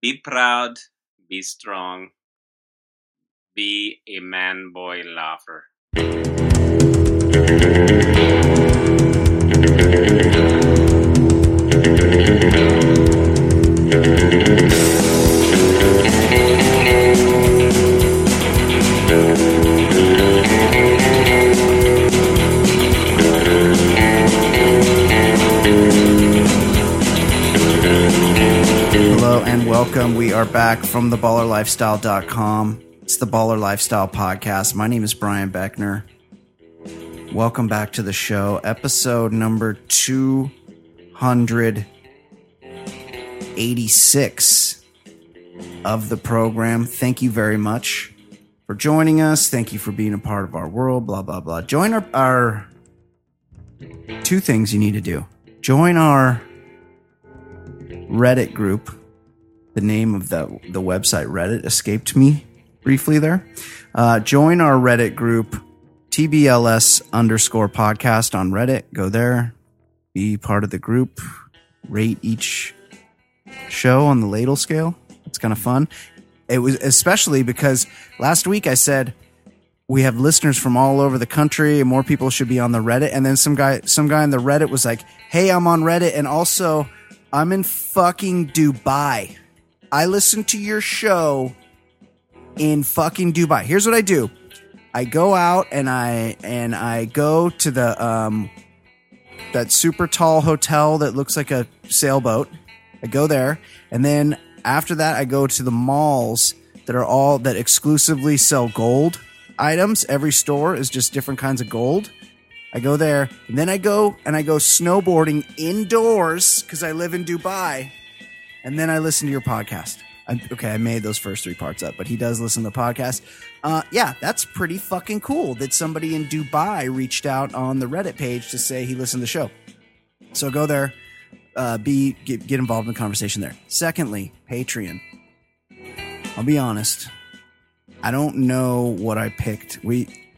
Be proud, be strong, be a man-boy lover. Hello and welcome. We are back from the BallerLifestyle.com. It's the Baller Lifestyle Podcast. My name is Brian Beckner. Welcome back to the show. Episode number 286 of the program. Thank you very much for joining us. Thank you for being a part of our world, blah, blah, blah. Join our two things you need to do. Join our Reddit group. The name of the website Reddit escaped me briefly there. Join our Reddit group, TBLS_podcast on Reddit. Go there, be part of the group, rate each show on the ladle scale. It's kind of fun. It was especially because last week I said we have listeners from all over the country and more people should be on the Reddit. And then some guy in the Reddit was like, "Hey, I'm on Reddit, and also I'm in fucking Dubai. I listen to your show in fucking Dubai. Here's what I do. I go out and I go to the that super tall hotel that looks like a sailboat. I go there, and then after that I go to the malls that exclusively sell gold items. Every store is just different kinds of gold. I go there, and then I go snowboarding indoors because I live in Dubai, and then I listen to your podcast." Okay, I made those first three parts up, but he does listen to the podcast. Yeah, that's pretty fucking cool that somebody in Dubai reached out on the Reddit page to say he listened to the show. So go there, get involved in the conversation there. Secondly, Patreon. I'll be honest, I don't know what I picked.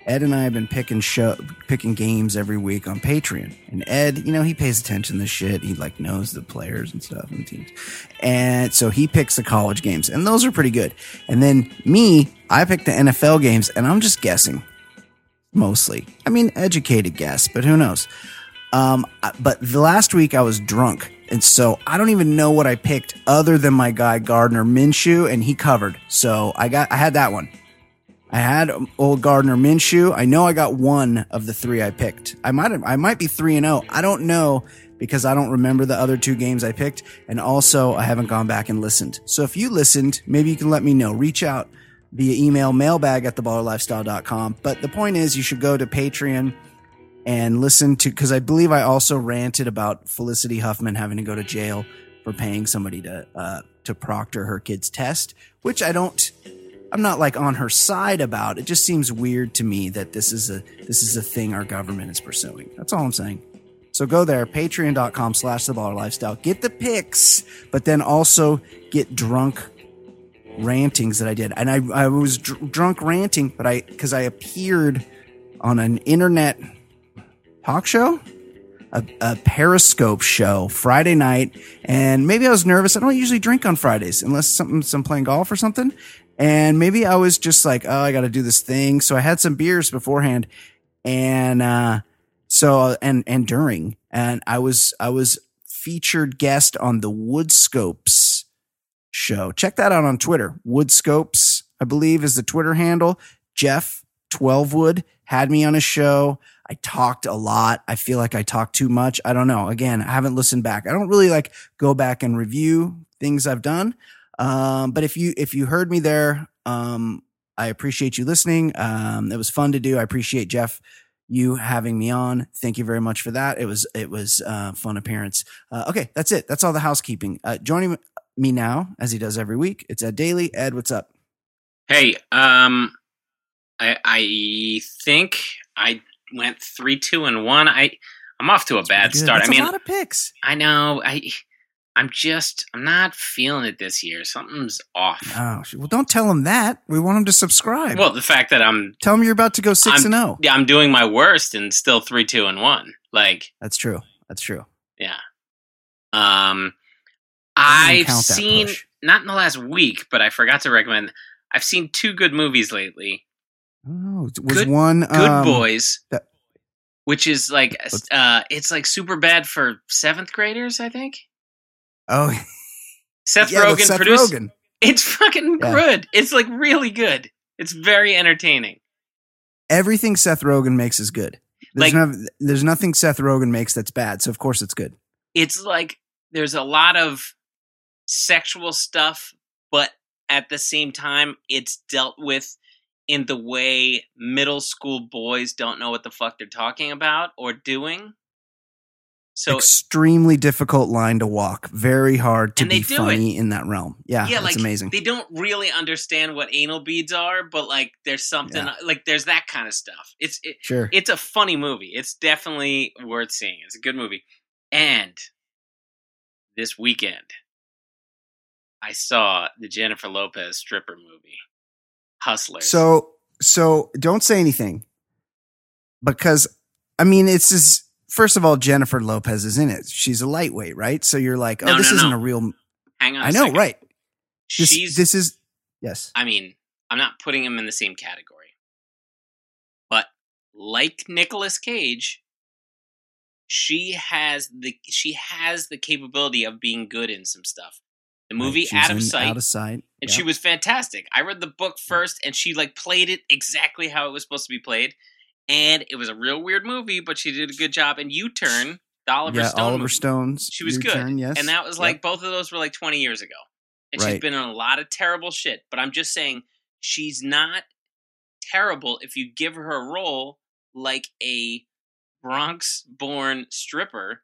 Ed and I have been picking games every week on Patreon. And Ed, you know, he pays attention to this shit. He like knows the players and stuff and teams. And so he picks the college games, and those are pretty good. And then I pick the NFL games, and I'm just guessing mostly. I mean, educated guess, but who knows? But the last week I was drunk, and so I don't even know what I picked other than my guy Gardner Minshew, and he covered. So I had that one. I had old Gardner Minshew. I know I got one of the three I picked. I might be 3-0. I don't know because I don't remember the other two games I picked. And also I haven't gone back and listened. So if you listened, maybe you can let me know. Reach out via email, mailbag@theballerlifestyle.com. But the point is you should go to Patreon and listen to, because I believe I also ranted about Felicity Huffman having to go to jail for paying somebody to proctor her kid's test, which I'm not like on her side about. It just seems weird to me that this is a thing our government is pursuing. That's all I'm saying. So go there, patreon.com/theballerlifestyle. Get the picks, but then also get drunk rantings that I did. And I was drunk ranting, but because I appeared on an internet talk show, a Periscope show Friday night. And maybe I was nervous. I don't usually drink on Fridays unless I'm playing golf or something. And maybe I was just like, oh, I got to do this thing. So I had some beers beforehand and during. And I was featured guest on the Woodscopes show. Check that out on Twitter. Woodscopes, I believe, is the Twitter handle. Jeff12wood had me on his show. I talked a lot. I feel like I talked too much. I don't know. Again, I haven't listened back. I don't really like go back and review things I've done. But if you heard me there, I appreciate you listening. It was fun to do. I appreciate Jeff, you having me on. Thank you very much for that. It was a fun appearance. Okay. That's it. That's all the housekeeping. Joining me now, as he does every week, it's Ed Daly. Ed, what's up? Hey, I think I went 3-2-1. I'm off to a bad start. That's a lot of picks. I know. I'm not feeling it this year. Something's off. Oh, well, don't tell him that. We want him to subscribe. Well, the fact that tell him you're about to go 6-0. Yeah, I'm doing my worst and still 3-2-1. Like that's true. Yeah. I've seen. not in the last week, but I forgot to recommend. I've seen two good movies lately. Oh, it was Good Boys, which is like it's like super bad for seventh graders, I think. Oh, Seth Rogen produced. It's fucking good. It's like really good. It's very entertaining. Everything Seth Rogen makes is good. There's nothing Seth Rogen makes that's bad, so of course it's good. It's like there's a lot of sexual stuff, but at the same time, it's dealt with in the way middle school boys don't know what the fuck they're talking about or doing. So extremely difficult line to walk. Very hard to be funny in that realm. Yeah, it's amazing. They don't really understand what anal beads are, but like there's something like there's that kind of stuff. It's a funny movie. It's definitely worth seeing. It's a good movie. And this weekend, I saw the Jennifer Lopez stripper movie, Hustlers. So don't say anything, because I mean it's just. First of all, Jennifer Lopez is in it. She's a lightweight, right? So you're like, this isn't a real. Hang on. I know, right? This is. I mean, I'm not putting him in the same category, but like Nicolas Cage, she has the capability of being good in some stuff. The movie Out of Sight, and she was fantastic. I read the book first, and she like played it exactly how it was supposed to be played. And it was a real weird movie, but she did a good job. And U-Turn, the Oliver Stone's. She was U-Turn, good. Yes. And that was like both of those were like 20 years ago. And she's been in a lot of terrible shit. But I'm just saying she's not terrible if you give her a role like a Bronx-born stripper.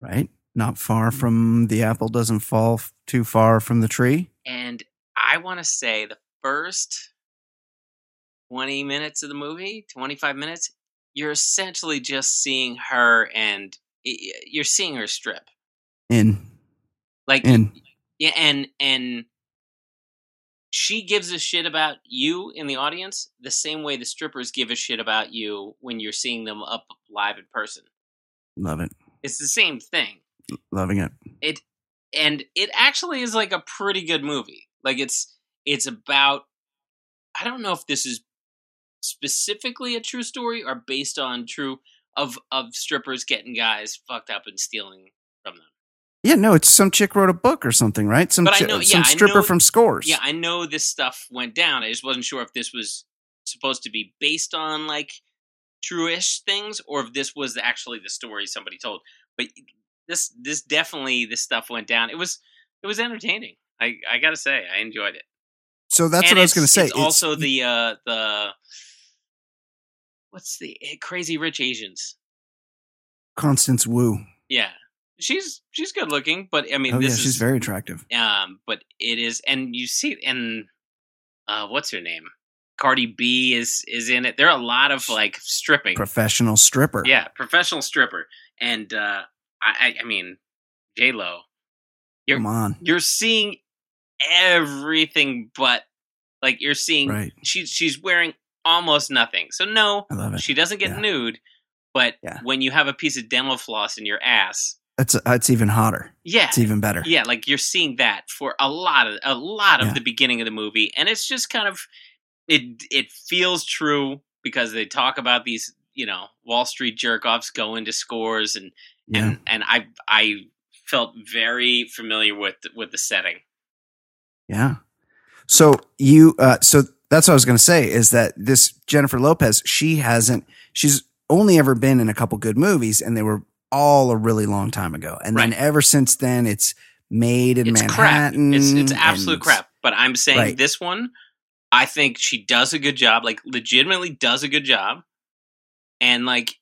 Right. Not far from the apple doesn't fall too far from the tree. And I want to say the first 20 minutes of the movie, 25 minutes, you're essentially just seeing her and you're seeing her strip. Yeah, and she gives a shit about you in the audience the same way the strippers give a shit about you when you're seeing them up live in person. Love it. It's the same thing. Loving it. It actually is like a pretty good movie. Like it's about, I don't know if this is specifically a true story or based on true of strippers getting guys fucked up and stealing from them. Yeah, no, it's some chick wrote a book or something, right? Some stripper from Scores. Yeah, I know this stuff went down. I just wasn't sure if this was supposed to be based on like true-ish things or if this was actually the story somebody told. But this definitely, this stuff went down. It was entertaining. I gotta say, I enjoyed it. So that's what I was going to say. It's also the Crazy Rich Asians? Constance Wu. Yeah. She's good looking, but I mean she's very attractive. But it is, and you see, and what's her name? Cardi B is in it. There are a lot of like stripping. Professional stripper. Yeah, professional stripper. And I mean J-Lo. Come on. You're seeing everything but like you're seeing she's wearing almost nothing, so no, she doesn't get nude, but when you have a piece of dental floss in your ass, it's even hotter. Yeah, it's even better. Yeah, like you're seeing that for a lot of the beginning of the movie, and it's just kind of it feels true because they talk about these, you know, Wall Street jerk-offs going to Scores and I felt very familiar with the setting. Yeah. So so that's what I was going to say is that this Jennifer Lopez, she's only ever been in a couple good movies, and they were all a really long time ago. And then ever since then, it's made in Manhattan. Crap. It's absolute crap. But I'm saying this one, I think she does a good job, like legitimately does a good job. And like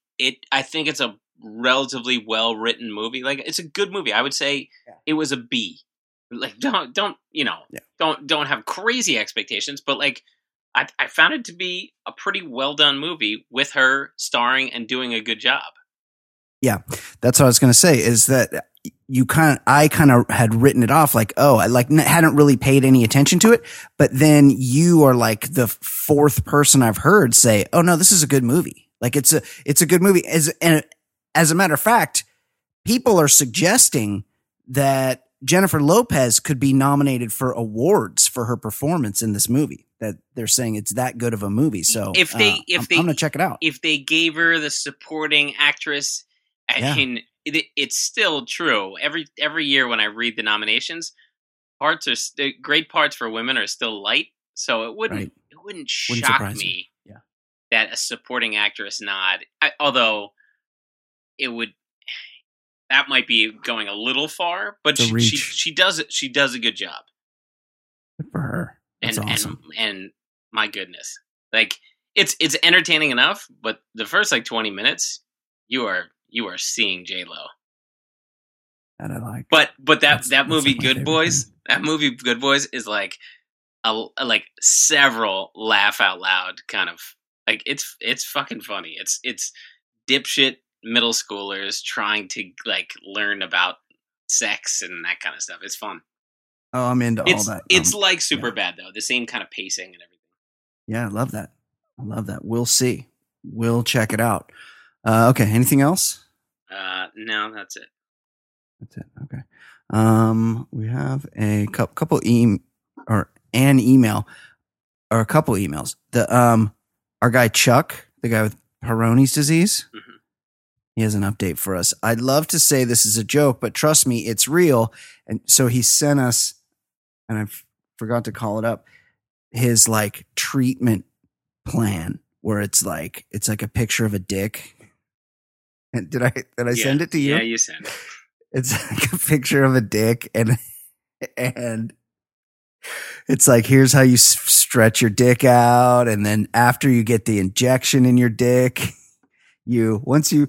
I think it's a relatively well-written movie. Like it's a good movie. I would say it was a B. Like don't have crazy expectations, but like I found it to be a pretty well done movie with her starring and doing a good job. Yeah, that's what I was going to say is that I kind of had written it off like, oh, I like hadn't really paid any attention to it, but then you are like the fourth person I've heard say, oh no, this is a good movie. Like it's a good movie. As a matter of fact, people are suggesting that Jennifer Lopez could be nominated for awards for her performance in this movie. That they're saying it's that good of a movie. So I'm going to check it out. If they gave her the supporting actress, it's still true. Every year when I read the nominations, great parts for women are still light. So it wouldn't shock me that a supporting actress nod. Although it would. That might be going a little far, but she does a good job. Good for her. That's awesome. And my goodness, like it's entertaining enough, but the first 20 minutes, you are seeing J-Lo. That I like. But that movie, Good Boys, is like several laugh out loud kind of like it's fucking funny. It's dipshit middle schoolers trying to learn about sex and that kind of stuff. It's fun. Oh, I'm into all that. It's Superbad though. The same kind of pacing and everything. Yeah. I love that. We'll see. We'll check it out. Okay. Anything else? No, that's it. That's it. Okay. We have a couple a couple emails. Our guy, Chuck, the guy with Peyronie's disease. Mm-hmm. He has an update for us. I'd love to say this is a joke, but trust me, it's real. And so he sent us, and I forgot to call it up, his treatment plan where it's like a picture of a dick. And did I send it to you? Yeah, you sent it. It's like a picture of a dick and it's here's how you stretch your dick out. And then after you get the injection in your dick, once you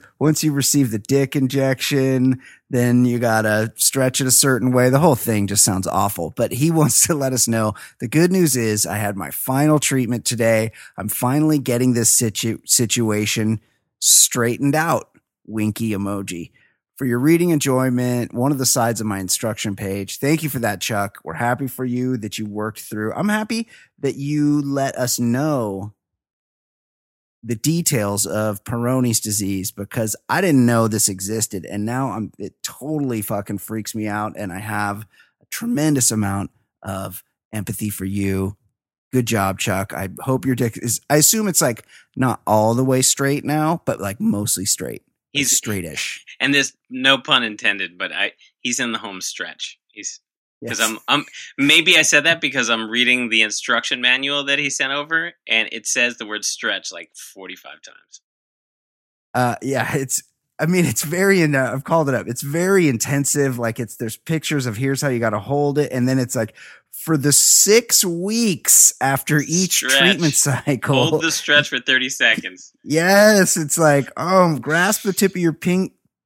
receive the dick injection, then you gotta stretch it a certain way. The whole thing just sounds awful, but he wants to let us know. The good news is I had my final treatment today. I'm finally getting this situation straightened out. Winky emoji. For your reading enjoyment, one of the sides of my instruction page. Thank you for that, Chuck. We're happy for you that you worked through. I'm happy that you let us know the details of Peyronie's disease, because I didn't know this existed. And now it totally fucking freaks me out. And I have a tremendous amount of empathy for you. Good job, Chuck. I hope your dick I assume it's not all the way straight now, but mostly straight. He's straightish. And there's no pun intended, but he's in the home stretch. Maybe I said that because I'm reading the instruction manual that he sent over, and it says the word stretch 45 times. It's very, I've called it up. It's very intensive. There's pictures of here's how you got to hold it. And then it's for the 6 weeks after each treatment cycle, hold the stretch for 30 seconds. Yes. It's grasp the tip of your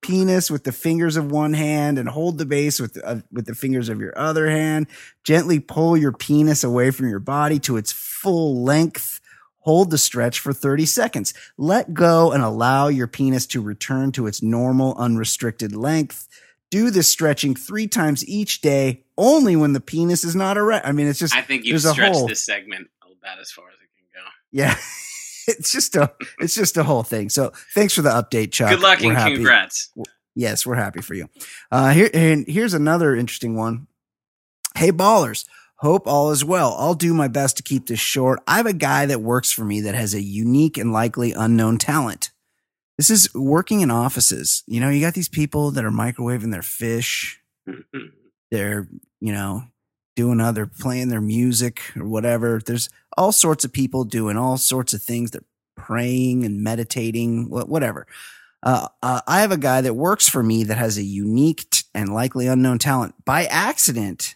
penis with the fingers of one hand and hold the base with the fingers of your other hand. Gently pull your penis away from your body to its full length. Hold the stretch for 30 seconds. Let go and allow your penis to return to its normal unrestricted length. Do this stretching 3 times each day, only when the penis is not erect. I think you've stretched this segment about as far as it can go. Yeah. It's just a whole thing. So thanks for the update, Chuck. Good luck and congrats. Yes, we're happy for you. Here's another interesting one. Hey, ballers. Hope all is well. I'll do my best to keep this short. I have a guy that works for me that has a unique and likely unknown talent. This is working in offices. You got these people that are microwaving their fish. They're, playing their music or whatever. There's all sorts of people doing all sorts of things. They're praying and meditating, whatever. I have a guy that works for me that has a unique and likely unknown talent. By accident,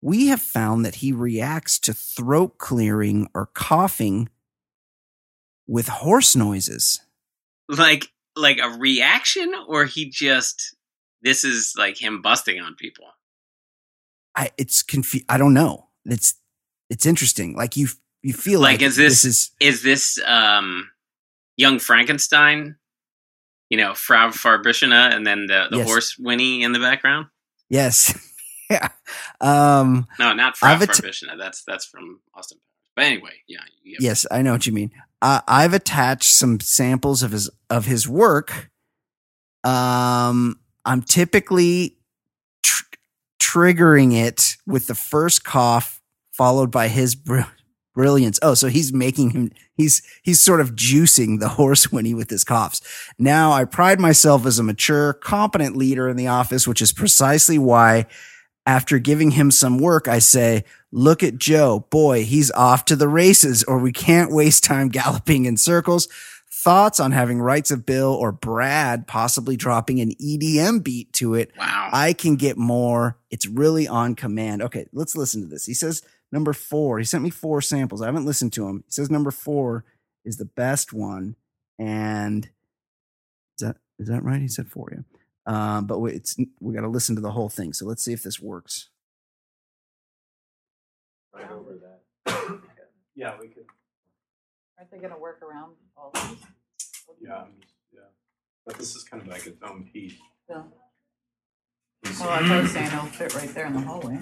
we have found that he reacts to throat clearing or coughing with hoarse noises. Like a reaction, or he just, this is him busting on people. It's confused. I don't know. It's interesting. You feel is this Young Frankenstein, Frau Farbishina, and then the horse Winnie in the background. Yes. Yeah. No, not Frau Farbishina. That's from Austin. But anyway, yeah. Yes. I know what you mean. I've attached some samples of his work. I'm typically triggering it with the first cough followed by his brilliance. Oh, so he's making him, he's sort of juicing the horse when he with his coughs. Now I pride myself as a mature, competent leader in the office, which is precisely why after giving him some work, I say, look at Joe, boy, he's off to the races, or we can't waste time galloping in circles. Thoughts on having rights of Bill or Brad possibly dropping an EDM beat to it. Wow. I can get more. It's really on command. Okay, let's listen to this. He says number 4. He sent me 4 samples. I haven't listened to him. He says number 4 is the best one. And is that right? He said 4, yeah. But we got to listen to the whole thing. So let's see if this works. Right over that. Yeah, we could. Aren't they going to work around all these? Yeah. But this is kind of like its own piece. So, well, like I was saying, it'll fit right there in the hallway.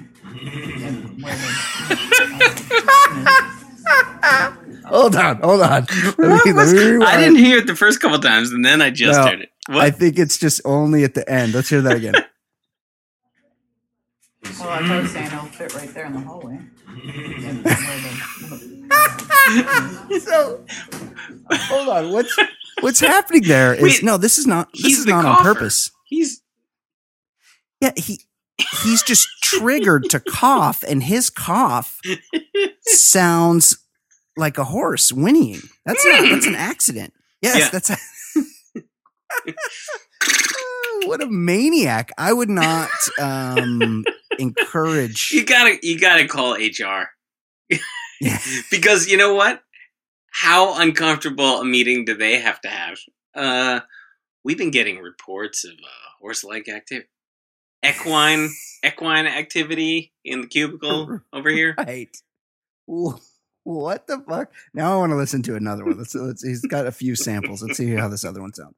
Hold on. I didn't hear it the first couple times, and then I just heard it. What? I think it's just only at the end. Let's hear that again. Well, like I was saying, it'll fit right there in the hallway. So, hold on. What's happening there? Is wait, no, this is not. This is not on purpose. He's just triggered to cough, and his cough sounds like a horse whinnying. That's an accident. Yes, yeah. That's. What a maniac! I would not encourage. You gotta call HR. Yeah. Because you know what? How uncomfortable a meeting do they have to have? We've been getting reports of horse-like activity, equine activity in the cubicle over here. Right. Ooh, what the fuck? Now I want to listen to another one. Let's. He's got a few samples. Let's see how this other one sounds.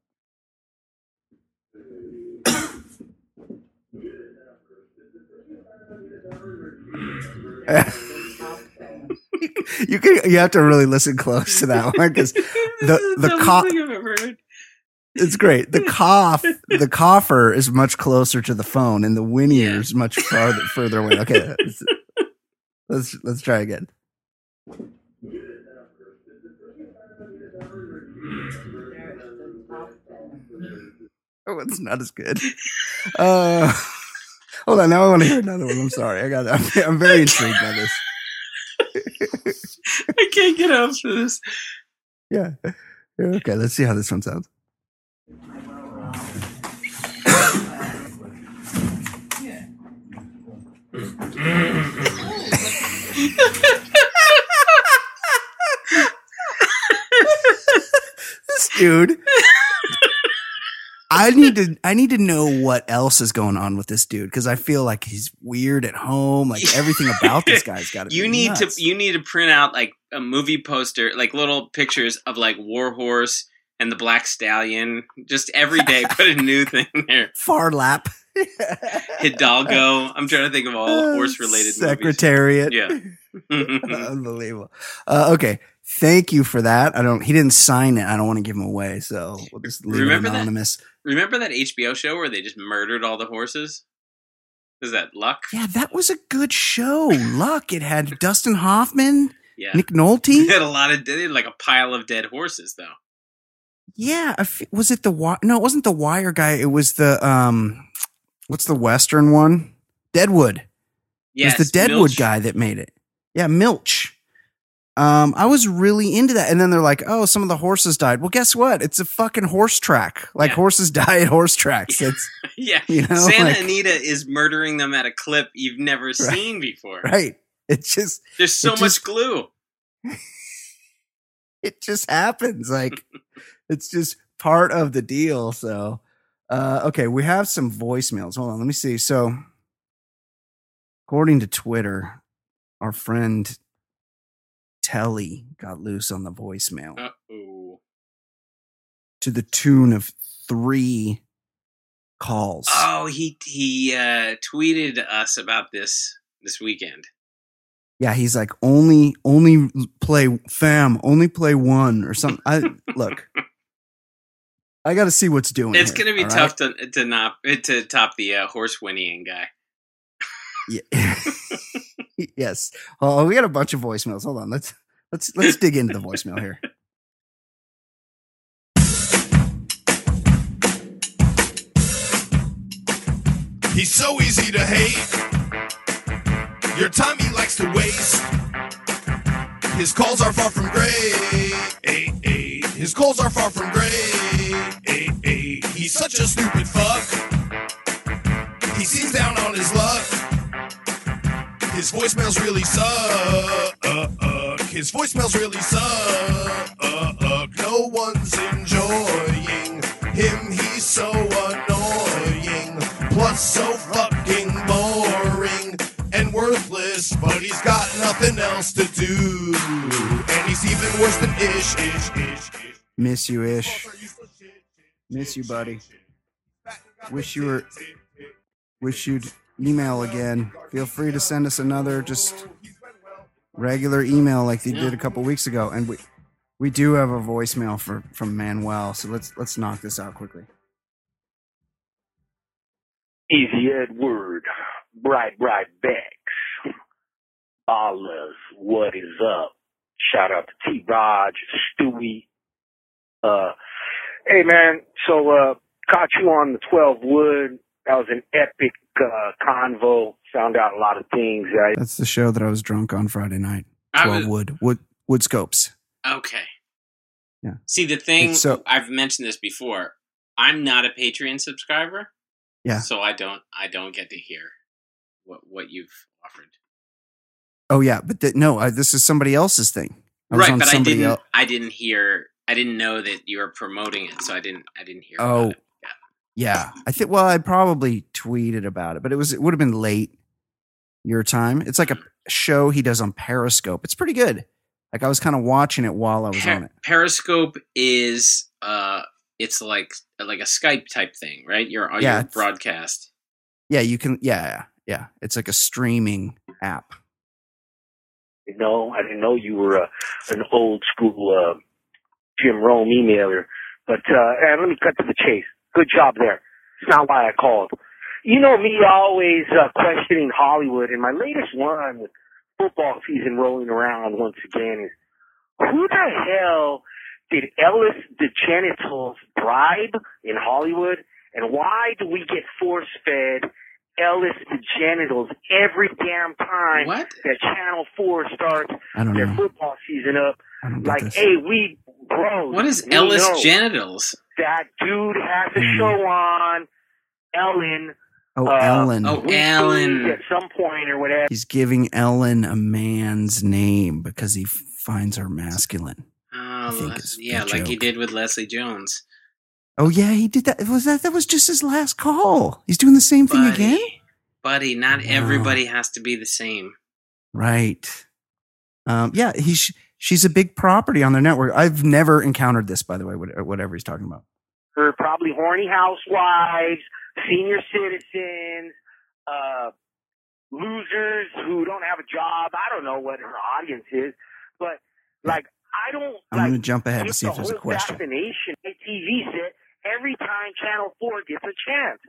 You have to really listen close to that one because the cough. It's great. The cougher is much closer to the phone, and the whinnier is much further away. Okay, let's try again. Oh, it's not as good. Hold on, now I want to hear another one. I'm sorry, I'm very intrigued by this. I can't get up for this. Yeah. Okay, let's see how this one sounds. This dude. I need to know what else is going on with this dude because I feel like he's weird at home. Like everything about this guy's got to. You need to print out like a movie poster, like little pictures of like War Horse and the Black Stallion. Just every day, put a new thing there. Farlap, Hidalgo. I'm trying to think of all horse related. Secretariat. Movies. Yeah, unbelievable. Okay. Thank you for that. He didn't sign it. I don't want to give him away, so we'll just leave it anonymous. Remember that HBO show where they just murdered all the horses? Is that Luck? Yeah, that was a good show. Luck. It had Dustin Hoffman, Nick Nolte. It had they had like a pile of dead horses, though. Yeah, was it the Wire? No, it wasn't the Wire guy. It was the what's the Western one? Deadwood. Yes, it was the Deadwood guy that made it. Yeah, Milch. I was really into that. And then they're like, oh, some of the horses died. Well, guess what? It's a fucking horse track. Like horses die at horse tracks. It's, yeah. You know, Santa Anita is murdering them at a clip you've never seen before. Right. It's just. There's so much glue. It just happens. Like it's just part of the deal. So, okay. We have some voicemails. Hold on. Let me see. So according to Twitter, our friend Telly got loose on the voicemail. Uh-oh. To the tune of 3 calls. Oh, he tweeted us about this weekend. Yeah, he's like only play fam, only play one or something. Look. I got to see what's doing. It's going to be tough to top the horse whinnying guy. Yeah. Yes. Oh, we got a bunch of voicemails. Hold on. Let's dig into the voicemail here. He's so easy to hate. Your time he likes to waste. His calls are far from great. His calls are far from great. He's such a stupid fuck. He seems down on his luck. His voicemails really suck. His voicemails really suck. No one's enjoying him. He's so annoying. Plus so fucking boring and worthless, but he's got nothing else to do. And he's even worse than Ish. Miss you, Ish. Miss you, buddy. Wish you'd email again. Feel free to send us another just regular email like they did a couple weeks ago. And we do have a voicemail from Manuel, so let's knock this out quickly. Easy Edward, bright Bex, Ballers, what is up? Shout out to T. Raj, Stewie. Hey man, so caught you on the 12-wood. That was an epic convo. Found out a lot of things. Right? That's the show that I was drunk on Friday night. 12-wood, Woodscopes. Okay. Yeah. See, the thing, I've mentioned this before. I'm not a Patreon subscriber. Yeah. So I don't get to hear what you've offered. Oh yeah, but this is somebody else's thing. Right, but I didn't know that you were promoting it, so I didn't hear about it. Yeah. I think I probably tweeted about it, but it would have been late your time. It's like a show he does on Periscope. It's pretty good. Like I was kind of watching it while I was on it. Periscope is it's like a Skype type thing, right? Your broadcast. Yeah, you can. Yeah. It's like a streaming app. No, I didn't know you were an old school Jim Rome emailer. But and let me cut to the chase. Good job there. It's not why I called. You know me, always questioning Hollywood. And my latest one with football season rolling around once again is, who the hell did Ellis DeGeneres bribe in Hollywood? And why do we get force-fed Ellis DeGeneres every damn time that Channel 4 starts their football season up? Like, hey, we bros. What is Ellis DeGeneres? That dude has a show on Ellen. Ellen. At some point or whatever. He's giving Ellen a man's name because he finds her masculine. Like he did with Leslie Jones. Oh yeah, he did that. That was just his last call. He's doing the same thing again? Buddy, not everybody has to be the same. Right. Yeah, she's a big property on their network. I've never encountered this, by the way, whatever he's talking about. Her probably horny housewives, senior citizens, losers who don't have a job. I don't know what her audience is, but like I don't. I'm going to jump ahead and see if there's a question. Fascination at TV set every time Channel 4 gets a chance.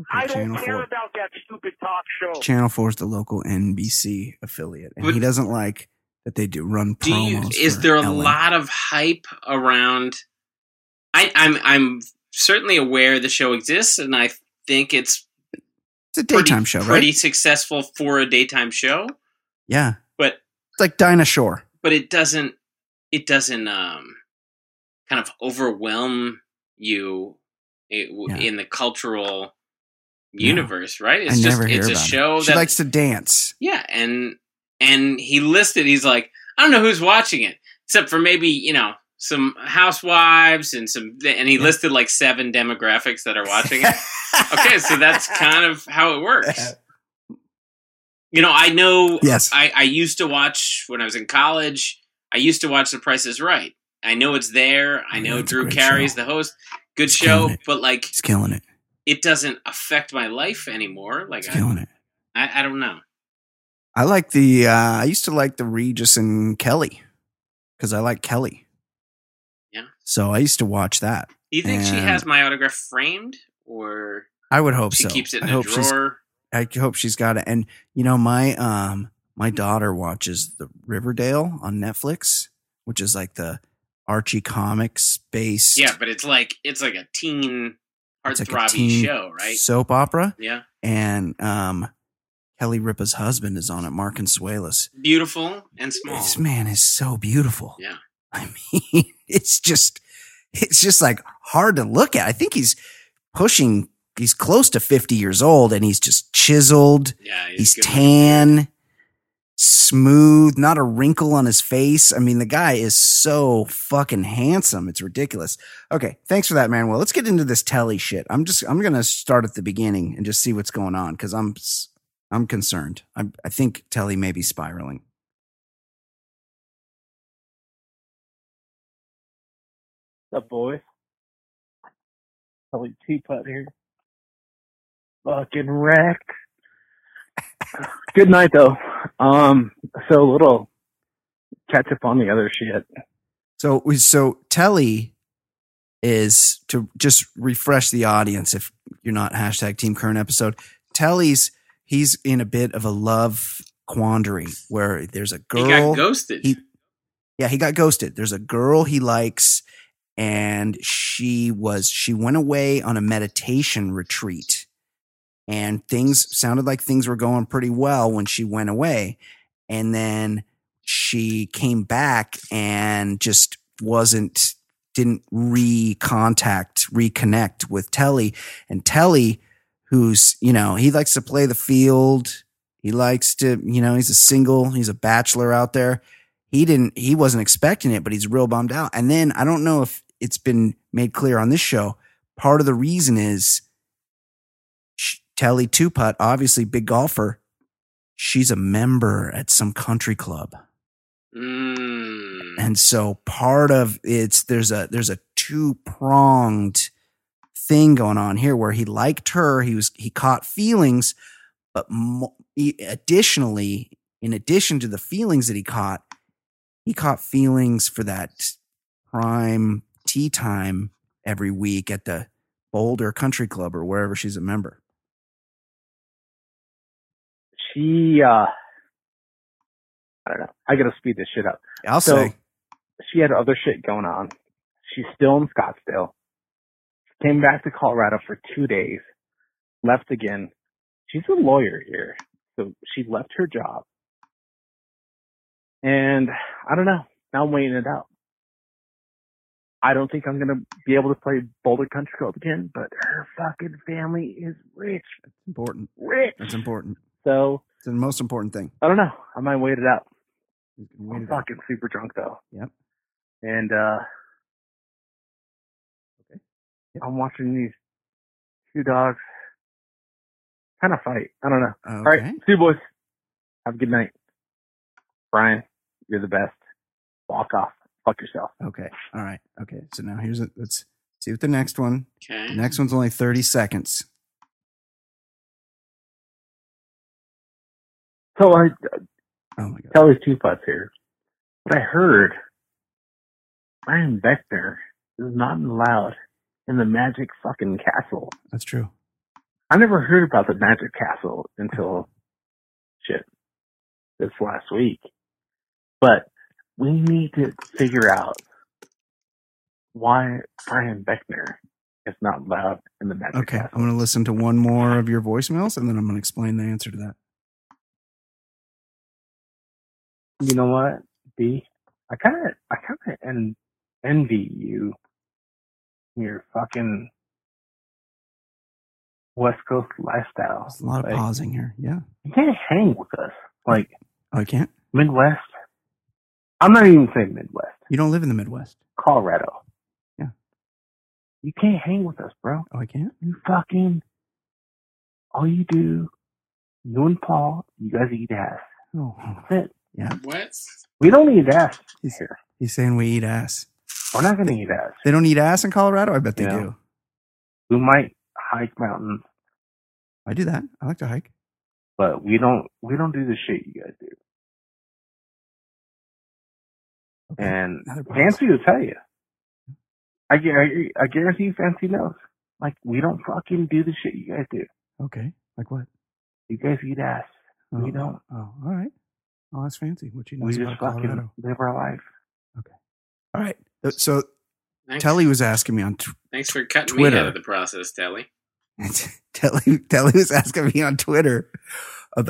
Okay, I don't care about that stupid talk show. Channel 4 is the local NBC affiliate, and he doesn't like that they do run promos. Is there a lot of hype around? I'm certainly aware the show exists, and I think it's a daytime show, right? Pretty successful for a daytime show. Yeah, but it's like Dinah Shore, but it doesn't kind of overwhelm you in the cultural universe, right? It's it's a show that likes to dance. Yeah, and he listed. He's like, I don't know who's watching it, except for maybe some housewives and he listed like 7 demographics that are watching it. Okay, so that's kind of how it works. I know. Yes, I used to watch when I was in college. I used to watch The Price is Right. I know it's there. I know Drew Carey's the host. Good show, but like he's killing it. It doesn't affect my life anymore. Like he's killing it. I don't know. I like the. I used to like the Regis and Kelly because I like Kelly. Yeah. So I used to watch that. Do you think she has my autograph framed, or I would hope she keeps it in a drawer? I hope she's got it. And you know, my daughter watches the Riverdale on Netflix, which is like the Archie comics based. Yeah, but it's like a teen heartthrobbing show, right? Soap opera. Yeah. And Kelly Ripa's husband is on it, Mark Consuelos. Beautiful and small. This man is so beautiful. Yeah. I mean, it's just like hard to look at. I think he's close to 50 years old, and he's just chiseled. Yeah, he's tan, smooth, not a wrinkle on his face. I mean, the guy is so fucking handsome. It's ridiculous. Okay. Thanks for that, Manuel. Let's get into this Telly shit. I'm going to start at the beginning and just see what's going on. Cause I'm concerned. I think Telly may be spiraling. What's up, boy? Telly Tuput here. Fucking wrecked. Good night, though. So a little catch up on the other shit. So Telly is, to just refresh the audience, if you're not hashtag Team Current episode, he's in a bit of a love quandary where there's a girl. He got ghosted. He got ghosted. There's a girl he likes, and she went away on a meditation retreat, and things were going pretty well when she went away. And then she came back and just didn't reconnect with Telly. And Telly, who's, you know, he likes to play the field. He likes to, you know, he's a bachelor out there. He wasn't expecting it, but he's real bummed out. And then I don't know if it's been made clear on this show, part of the reason is Telly Tuput, obviously big golfer, she's a member at some country club. Mm. And so part of it's, there's a two-pronged thing going on here where he liked her, he caught feelings, but additionally, in addition to the feelings that he caught feelings for that prime tea time every week at the Boulder Country Club or wherever she's a member. She, I don't know. I got to speed this shit up. She had other shit going on. She's still in Scottsdale. She came back to Colorado for 2 days, left again. She's a lawyer here. So she left her job. And I don't know. Now I'm waiting it out. I don't think I'm going to be able to play Boulder Country Club again, but her fucking family is rich. That's important. Rich. That's important. So it's the most important thing. I don't know. I might wait it out. I'm fucking super drunk though. Yep. And okay. Yep. I'm watching these two dogs kind of fight. I don't know. Okay. All right, see you boys. Have a good night. Brian, you're the best. Walk off. Fuck yourself. Okay. All right. Okay. So now let's see what the next one. Okay. The next one's only 30 seconds. So oh my God. Telly's Tuput's here. But I heard Brian Beckner is not allowed in the Magic fucking Castle. That's true. I never heard about the Magic Castle until shit this last week. But we need to figure out why Brian Beckner is not allowed in the Magic Castle. Okay, I'm going to listen to one more of your voicemails, and then I'm going to explain the answer to that. You know what, B? I kind of envy you. Your fucking West Coast lifestyle. There's a lot of pausing here. Yeah, you can't hang with us. Like, I can't. Midwest. I'm not even saying Midwest. You don't live in the Midwest. Colorado. Yeah. You can't hang with us, bro. Oh, I can't. You fucking. All you do, you and Paul, you guys eat ass. Oh, that's it. Yeah. What? We don't eat ass here. He's saying we eat ass. We're not going to eat ass. They don't eat ass in Colorado? I bet they do. We might hike mountains. I do that. I like to hike. But we don't do the shit you guys do. Okay. And Fancy will tell you. I guarantee Fancy knows. Like, we don't fucking do the shit you guys do. Okay. Like what? You guys eat ass. We don't. Oh, all right. Oh, that's fancy. What you know we about Colorado. We just fucking live our life. Okay. All right. So thanks. Telly was asking me on Twitter. Thanks for cutting me out of the process, Telly. Telly was asking me on Twitter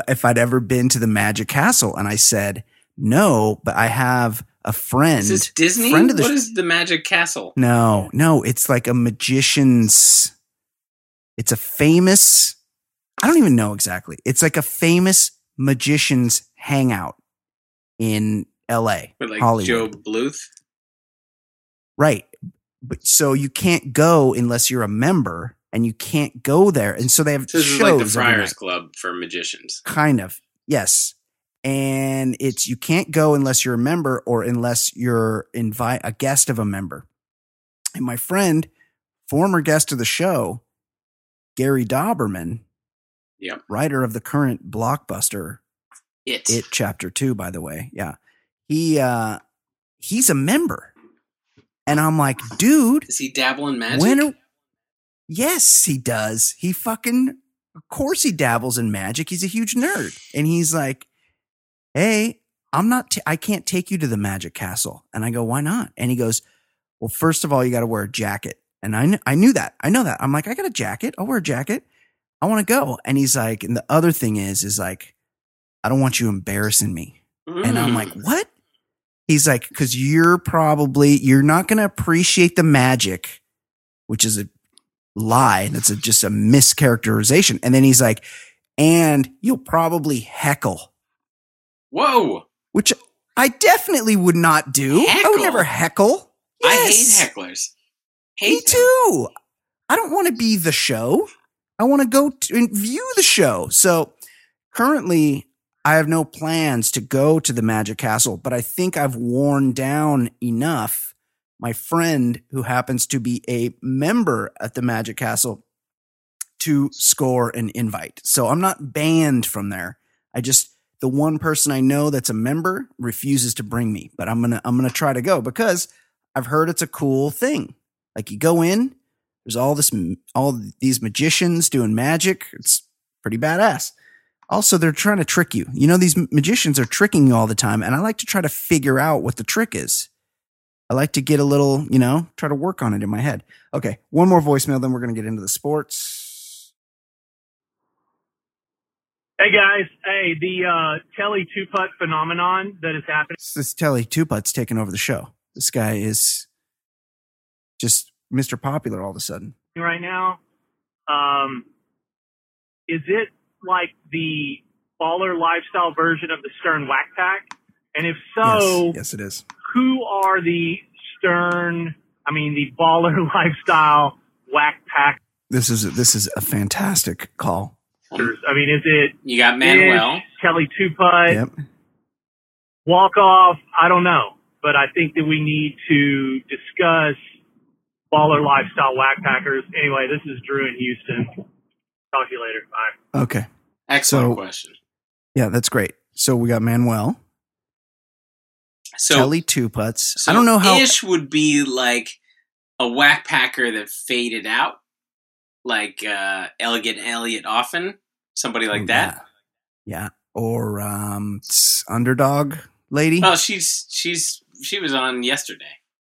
if I'd ever been to the Magic Castle. And I said, no, but I have a friend. Is this Disney? What is the Magic Castle? No. It's like a magician's. It's a famous. I don't even know exactly. It's like a famous magician's hangout in L.A. But like Hollywood. Joe Bluth? Right. But so you can't go unless you're a member, and you can't go there. And so they have shows. This is like the Friars Club for magicians. Kind of. Yes. And it's you can't go unless you're a member or unless you're a guest of a member. And my friend, former guest of the show, Gary Dauberman, yep, writer of the current blockbuster It Chapter 2, by the way. Yeah. He's a member. And I'm like, dude. Does he dabble in magic? Yes, he does. He fucking, of course he dabbles in magic. He's a huge nerd. And he's like, hey, I can't take you to the Magic Castle. And I go, why not? And he goes, well, first of all, you got to wear a jacket. And I knew that. I know that. I'm like, I got a jacket. I'll wear a jacket. I want to go. And he's like, and the other thing is like, I don't want you embarrassing me. And I'm like, what? He's like, because you're not going to appreciate the magic, which is a lie. That's just a mischaracterization. And then he's like, and you'll probably heckle. Whoa. Which I definitely would not do. Heckle? I would never heckle. Yes. I hate hecklers. Me too. I don't want to be the show. I want to go and view the show. So currently I have no plans to go to the Magic Castle, but I think I've worn down enough. My friend, who happens to be a member at the Magic Castle, to score an invite. So I'm not banned from there. The one person I know that's a member refuses to bring me, but I'm going to try to go because I've heard it's a cool thing. Like you go in, there's all these magicians doing magic. It's pretty badass. Also, they're trying to trick you. You know, these magicians are tricking you all the time. And I like to try to figure out what the trick is. I like to get a little, try to work on it in my head. Okay, one more voicemail, then we're going to get into the sports. Hey, guys. Hey, the Telly Tuput phenomenon that is happening. This Telly Tuput's taking over the show. This guy is just Mr. Popular all of a sudden. Right now, is it like the baller lifestyle version of the Stern Whack Pack? And if so... Yes, it is. Who are the baller lifestyle whack pack? This is a fantastic call. I mean, is it... You got Manuel. Telly Tuput. Yep. Walk off. I don't know. But I think that we need to discuss baller lifestyle whack packers. Anyway, this is Drew in Houston. Talk to you later. Bye. Okay. Excellent question. Yeah, that's great. So we got Manuel. So Telly Tuput's. So I don't know how Ish would be like a whack packer that faded out, like Elegant Elliot Offen, somebody like that. Yeah, or Underdog lady. Oh, she was on yesterday.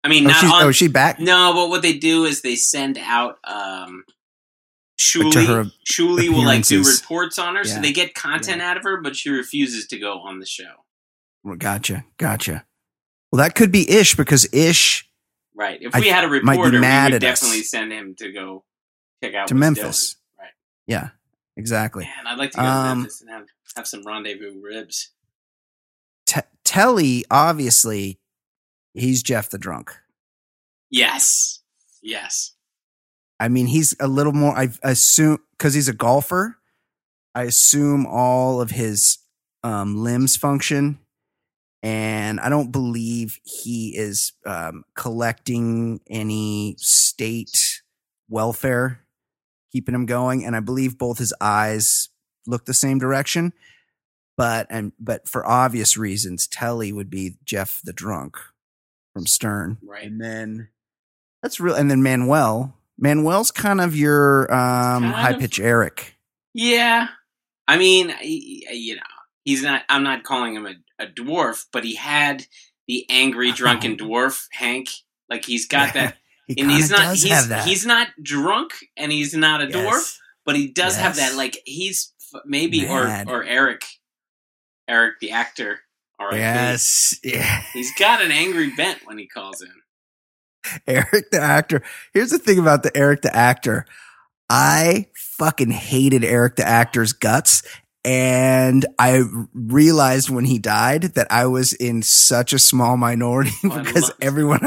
I mean, not on. Oh, is she back? No, but what they do is they send out Shuli. Shuli will like do reports on her, so they get content out of her, but she refuses to go on the show. Gotcha. Well, that could be Ish because Ish, right? If we had a reporter, we would definitely send him to go check out to Memphis, Dylan. Right? Yeah, exactly. Man, I'd like to go to Memphis and have some rendezvous ribs. Telly, obviously, he's Jeff the Drunk. Yes. I mean, he's a little more. I assume because he's a golfer. I assume all of his limbs function. And I don't believe he is collecting any state welfare, keeping him going. And I believe both his eyes look the same direction. But for obvious reasons, Telly would be Jeff the Drunk from Stern. Right. And then that's real. And then Manuel's kind of your high pitch Eric. Yeah. I mean, you know, he's not, I'm not calling him a dwarf, but he had the angry drunken dwarf, Hank. Like, he's got that. He's not drunk and he's not a dwarf, but he does have that. Like, he's maybe, or Eric, the actor. All right. Yes. Yeah. He's got an angry bent when he calls in. Eric, the actor. Here's the thing about the Eric, the actor. I fucking hated Eric, the actor's guts. And I realized when he died that I was in such a small minority because everyone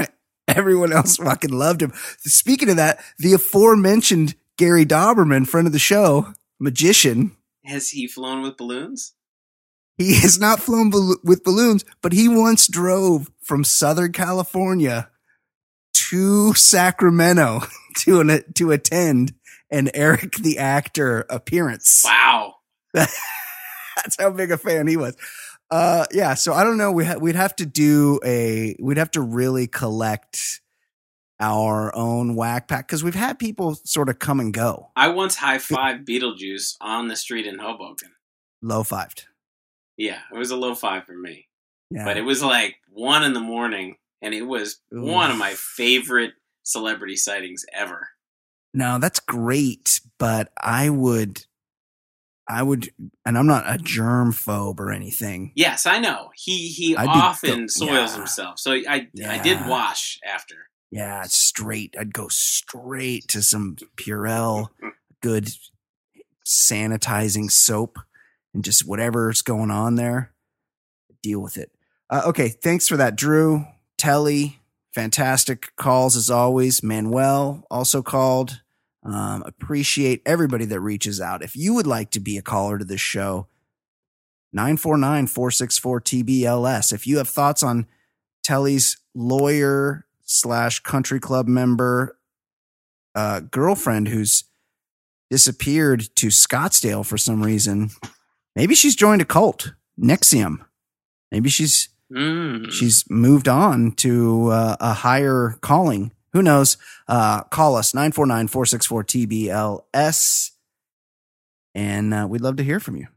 else fucking loved him. Speaking of that, the aforementioned Gary Dauberman, friend of the show, magician. Has he flown with balloons? He has not flown with balloons, but he once drove from Southern California to Sacramento to attend an Eric the Actor appearance. Wow. That's how big a fan he was. Yeah, so I don't know. We'd have to really collect our own whack pack because we've had people sort of come and go. I once high-fived Beetlejuice on the street in Hoboken. Low-fived. Yeah, it was a low five for me. Yeah. But it was like 1 a.m, and it was one of my favorite celebrity sightings ever. No, that's great, but I would, and I'm not a germ phobe or anything. Yes, I know. He often soils himself. So I did wash after. Yeah, straight. I'd go straight to some Purell, good sanitizing soap, and just whatever's going on there, deal with it. Okay, thanks for that, Drew. Telly, fantastic calls as always. Manuel also called. Appreciate everybody that reaches out. If you would like to be a caller to this show, 949-464-TBLS. If you have thoughts on Telly's lawyer / country club member girlfriend who's disappeared to Scottsdale for some reason, maybe she's joined a cult, Nexium. Maybe she's moved on to a higher calling. Who knows? Call us, 949-464-TBLS, and we'd love to hear from you.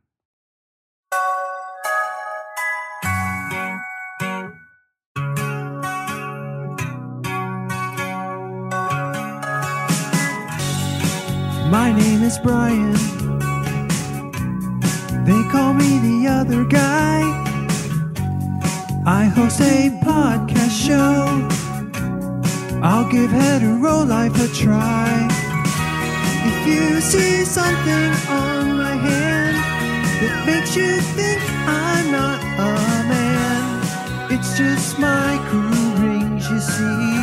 My name is Brian. They call me the other guy. I host a podcast show. I'll give hetero life a try. If you see something on my hand that makes you think I'm not a man, it's just my cool rings you see.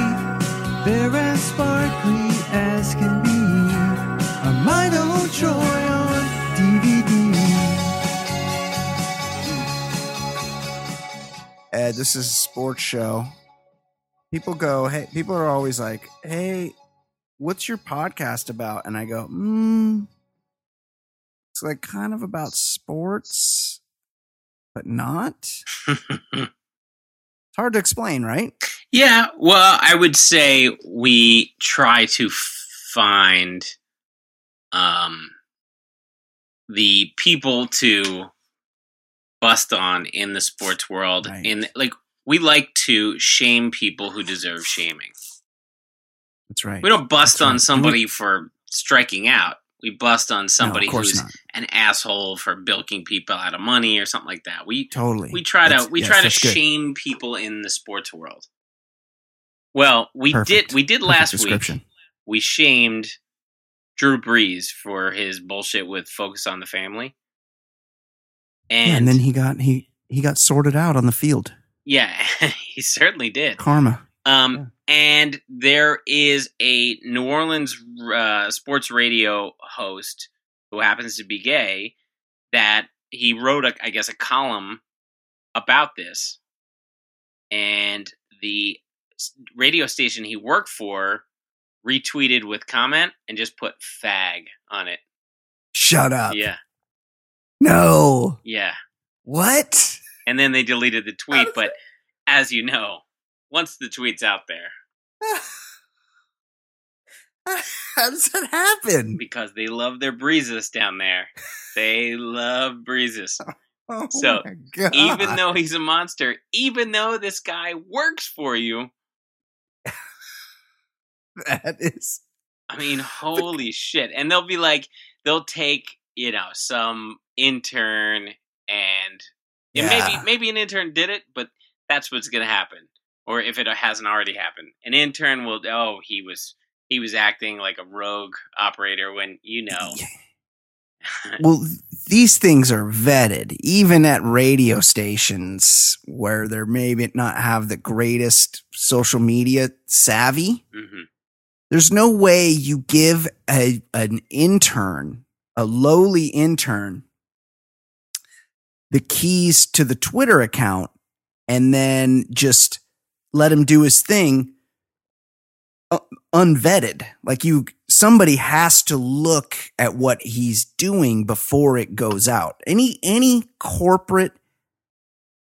They're as sparkly as can be. I'm my old Troy on DVD. Ed, this is a sports show. People are always like, hey, what's your podcast about? And I go, it's like kind of about sports, but not. It's hard to explain, right? Yeah. Well, I would say we try to find the people to bust on in the sports world. Right. We like to shame people who deserve shaming. That's right. We don't bust on somebody for striking out. We bust on somebody who's an asshole for bilking people out of money or something like that. We try to shame people in the sports world. Well, we did last week. We shamed Drew Brees for his bullshit with Focus on the Family. And then he got sorted out on the field. Yeah, he certainly did. Karma. And there is a New Orleans sports radio host who happens to be gay that he wrote, a column about this. And the radio station he worked for retweeted with comment and just put fag on it. Shut up. Yeah. No. Yeah. What? And then they deleted the tweet, but as you know, once the tweet's out there, How does that happen? Because they love their breezes down there. They love breezes. Oh, so even though he's a monster, even though this guy works for you. That is. I mean, holy shit. And they'll be like, they'll take, you know, some intern and maybe an intern did it, but that's what's going to happen. Or if it hasn't already happened, an intern will, he was acting like a rogue operator when, you know. Well, these things are vetted, even at radio stations where they maybe not have the greatest social media savvy. Mm-hmm. There's no way you give an intern, a lowly intern, the keys to the Twitter account and then just let him do his thing unvetted. Like somebody has to look at what he's doing before it goes out. Any corporate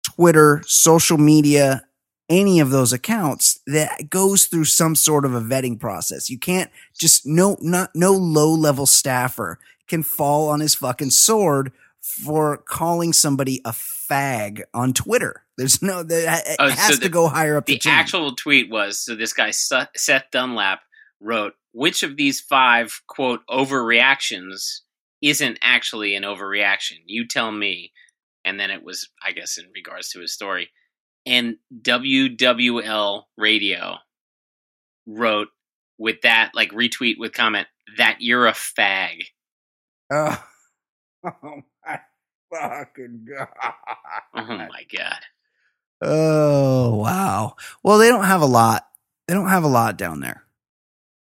Twitter, social media, any of those accounts that goes through some sort of a vetting process. You can't just no low level staffer can fall on his fucking sword for calling somebody a fag on Twitter. There's no, it has to go higher up the chain. The actual tweet was, so this guy, Seth Dunlap, wrote, which of these 5, quote, overreactions isn't actually an overreaction? You tell me. And then it was, I guess, in regards to his story. And WWL Radio wrote with that, like retweet with comment, that you're a fag. Oh my fucking God. Oh my God. Oh, wow. Well, they don't have a lot. They don't have a lot down there.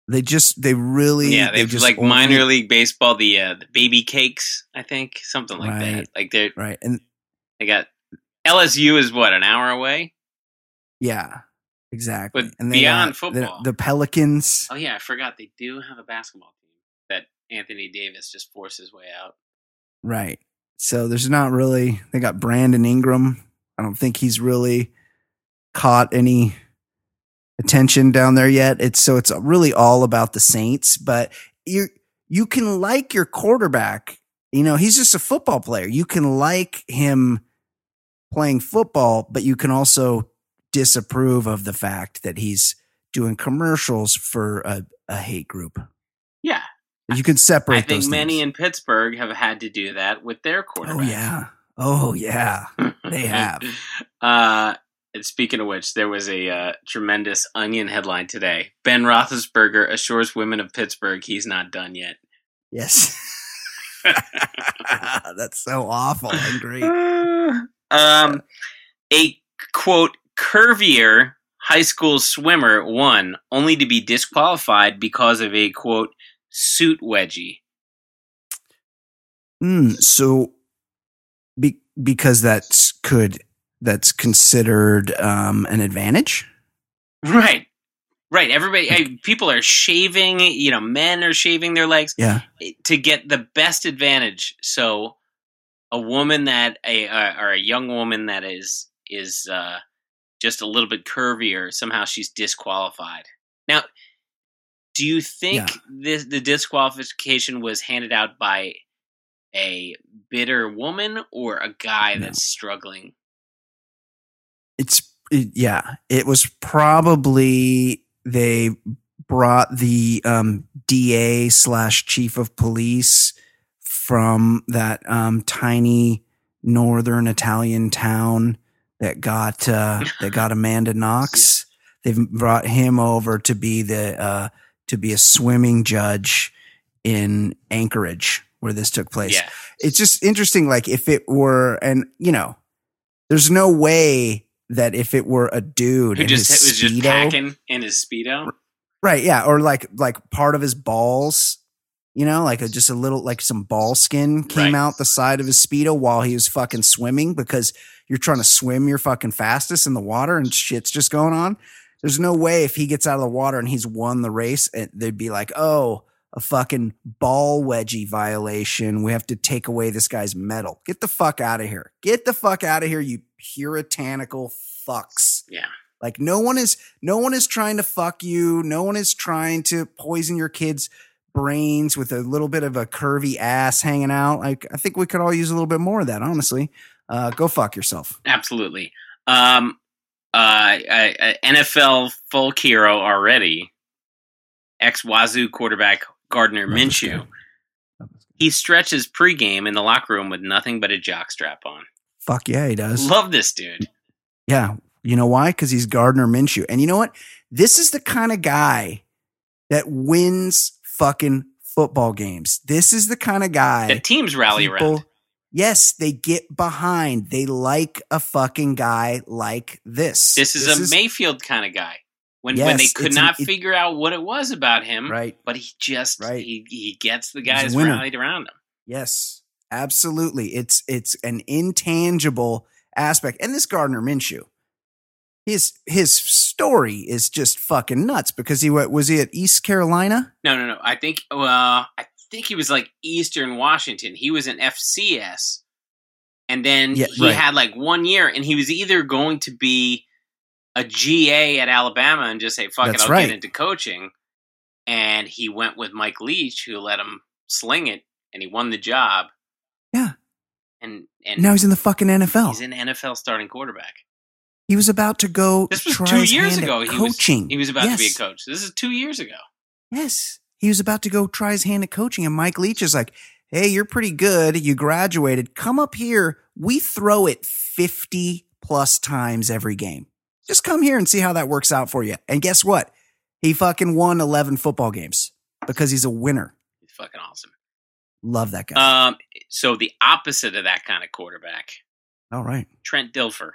They just like only... minor league baseball, the baby cakes, I think, something like that. Like they're right. And they got LSU is what, an hour away? Yeah, exactly. But and beyond football. The Pelicans. Oh yeah, I forgot. They do have a basketball team that Anthony Davis just forced his way out. Right. So there's not really, they got Brandon Ingram. I don't think he's really caught any attention down there yet. It's really all about the Saints, but you can like your quarterback. You know, he's just a football player. You can like him playing football, but you can also disapprove of the fact that he's doing commercials for a hate group. Yeah. You can separate. I think those many in Pittsburgh have had to do that with their quarterback. Oh yeah, they have. And speaking of which, there was a tremendous Onion headline today. Ben Roethlisberger assures women of Pittsburgh he's not done yet. Yes, that's so awful and great. A quote curvier high school swimmer won, only to be disqualified because of a quote suit wedgie. So because that's considered an advantage, right? Everybody, people are shaving. You know, men are shaving their legs to get the best advantage. So a woman that a young woman that is just a little bit curvier, somehow she's disqualified now. Do you think the disqualification was handed out by a bitter woman or a guy that's struggling? It was probably they brought the DA / chief of police from that tiny northern Italian town that got Amanda Knox. Yeah. They've brought him over to be a swimming judge in Anchorage where this took place. Yeah. It's just interesting. Like if it were, and you know, there's no way that if it were a dude who just was just packing in his Speedo. Right. Yeah. Or like part of his balls, you know, like just a little, like some ball skin came out the side of his Speedo while he was fucking swimming because you're trying to swim your fucking fastest in the water and shit's just going on. There's no way if he gets out of the water and he's won the race, they'd be like, oh, a fucking ball wedgie violation. We have to take away this guy's medal. Get the fuck out of here. You puritanical fucks. Yeah. Like no one is trying to fuck you. No one is trying to poison your kids' brains with a little bit of a curvy ass hanging out. Like, I think we could all use a little bit more of that, honestly. Go fuck yourself. Absolutely. NFL folk hero already, ex-Wazoo quarterback Gardner Minshew. He stretches pregame in the locker room with nothing but a jockstrap on. Fuck yeah, he does. Love this dude. Yeah. You know why? Because he's Gardner Minshew. And you know what? This is the kind of guy that wins fucking football games. This is the kind of guy that teams rally around. Yes, they get behind. They like a fucking guy like this. This is Mayfield kind of guy. When they could not figure out what it was about him, right? But he just he gets the guys rallied around him. Yes, absolutely. It's an intangible aspect. And this Gardner Minshew, his story is just fucking nuts because was he at East Carolina? No. I think he was like Eastern Washington. He was in FCS. And then he had like 1 year, and he was either going to be a GA at Alabama and just say, fuck it, I'll get into coaching. And he went with Mike Leach, who let him sling it, and he won the job. Yeah. And now he's in the fucking NFL. He's an NFL starting quarterback. He was about to go. This was 2 years ago. He was about to be a coach. This is 2 years ago. Yes. He was about to go try his hand at coaching, and Mike Leach is like, hey, you're pretty good. You graduated. Come up here. We throw it 50-plus times every game. Just come here and see how that works out for you. And guess what? He fucking won 11 football games because he's a winner. He's fucking awesome. Love that guy. So the opposite of that kind of quarterback. All right. Trent Dilfer.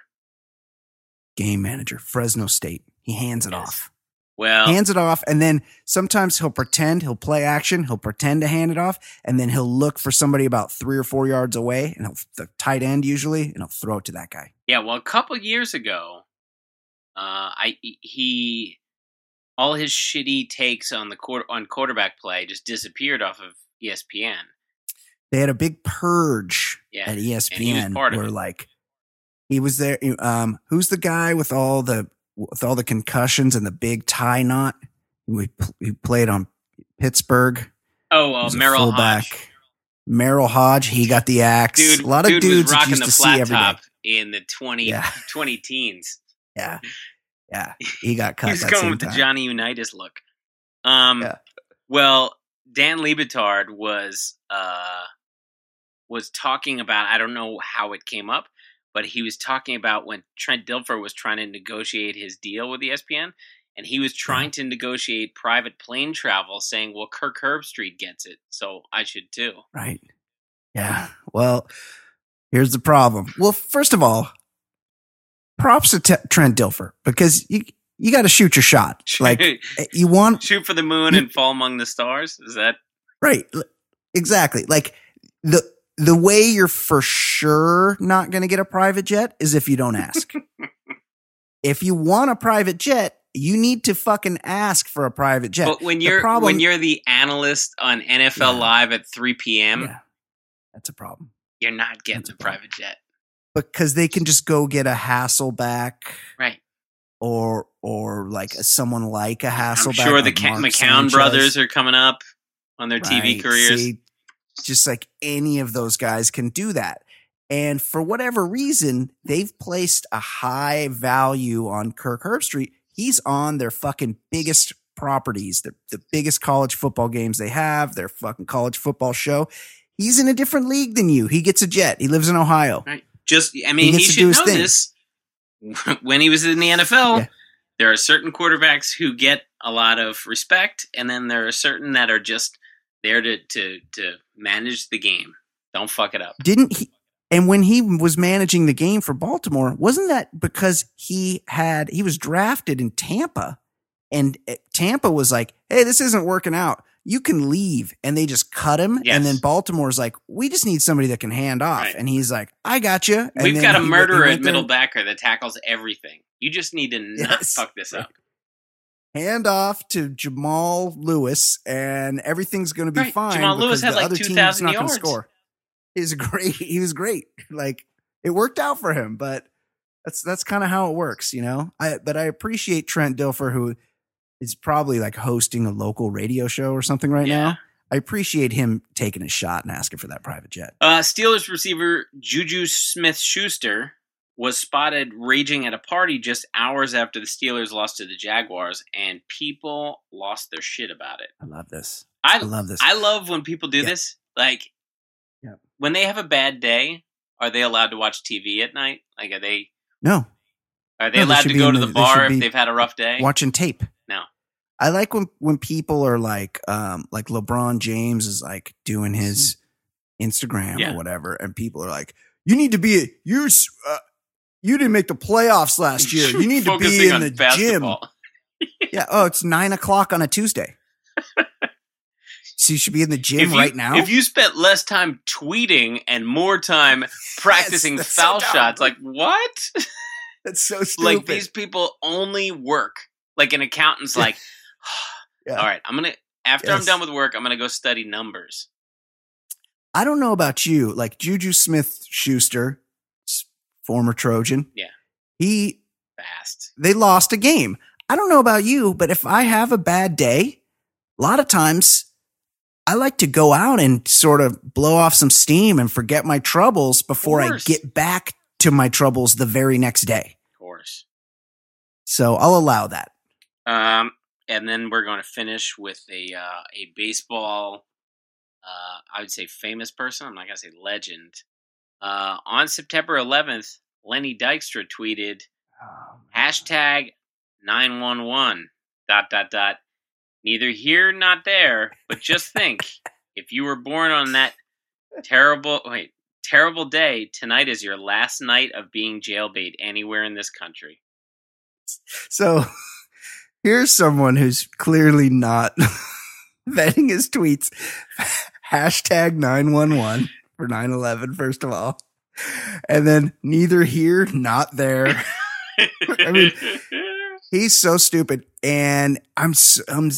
Game manager, Fresno State. He hands it off. Well, hands it off, and then sometimes he'll play action, he'll pretend to hand it off, and then he'll look for somebody about 3 or 4 yards away, and the tight end usually, and he'll throw it to that guy. Yeah, well, a couple years ago, all his shitty takes on on quarterback play just disappeared off of ESPN. They had a big purge at ESPN, and he was part of it. He was there. Who's the guy with all the? With all the concussions and the big tie knot, he played on Pittsburgh. Oh, Merrill Hodge. Merrill Hodge, he got the axe. Dude, a lot of dudes rocking the flat top in the 20 teens. Yeah, he got cut. He's going with the Johnny Unitas look. Well, Dan Liebitard was talking about, I don't know how it came up, but he was talking about when Trent Dilfer was trying to negotiate his deal with ESPN, and he was trying to negotiate private plane travel, saying, well, Kirk Herbstreit gets it, so I should too. Right. Yeah. Well, here's the problem. Well, first of all, props to Trent Dilfer, because you got to shoot your shot. Shoot for the moon and fall among the stars? Is that? Right. Exactly. Like, the way you're for sure not going to get a private jet is if you don't ask. If you want a private jet, you need to fucking ask for a private jet. But when you're the analyst on NFL Live at 3 p.m., that's a problem. You're not getting a private jet. Because they can just go get a Hasselback. Right. Or like someone like a Hasselback. I'm sure the McCown brothers are coming up on their TV careers. See, just like any of those guys can do that. And for whatever reason, they've placed a high value on Kirk Herbstreit. He's on their fucking biggest properties, the biggest college football games they have, their fucking college football show. He's in a different league than you. He gets a jet. He lives in Ohio. Right. He should know this. When he was in the NFL, there are certain quarterbacks who get a lot of respect, and then there are certain that are just there to manage the game. Don't fuck it up. Didn't he? And when he was managing the game for Baltimore, wasn't that because he was drafted in Tampa, and Tampa was like, hey, this isn't working out. You can leave. And they just cut him. Yes. And then Baltimore's like, we just need somebody that can hand off. Right. And he's like, I got you. And we've got a murderer at middle backer that tackles everything. You just need to not fuck this up. Hand off to Jamal Lewis, and everything's going to be fine. Jamal Lewis had like 2,000 yards. He was great. Like, it worked out for him, but That's kind of how it works, you know? But I appreciate Trent Dilfer, who is probably like hosting a local radio show or something right now. I appreciate him taking a shot and asking for that private jet. Steelers receiver Juju Smith-Schuster was spotted raging at a party just hours after the Steelers lost to the Jaguars, and people lost their shit about it. I love this. I love this. I love when people do this. Like, when they have a bad day, are they allowed to watch TV at night? Like, are they... No. Are they allowed to go to the bar if they've had a rough day? Watching tape. No. I like when people are like LeBron James is like doing his Instagram or whatever, and people are like, you need to be... You didn't make the playoffs last year. You need to be in the basketball. Gym. Oh, it's 9 o'clock on a Tuesday. So you should be in the gym right now. If you spent less time tweeting and more time practicing foul shots, like what? That's so stupid. Like these people only work. Like an accountant's like, all right, I'm going to, after I'm done with work, I'm going to go study numbers. I don't know about you. Like Juju Smith-Schuster, former Trojan. Yeah. He fast. They lost a game. I don't know about you, but if I have a bad day, a lot of times I like to go out and sort of blow off some steam and forget my troubles before I get back to my troubles the very next day. Of course. So I'll allow that. And then we're going to finish with a baseball, I would say famous person. I'm not going to say legend. On September 11th, Lenny Dykstra tweeted, hashtag 911, .. Neither here, not there, but just think, if you were born on that terrible day, tonight is your last night of being jailbait anywhere in this country. So here's someone who's clearly not vetting his tweets. Hashtag 911. For 9/11, first of all, and then neither here, not there. I mean, he's so stupid, and I'm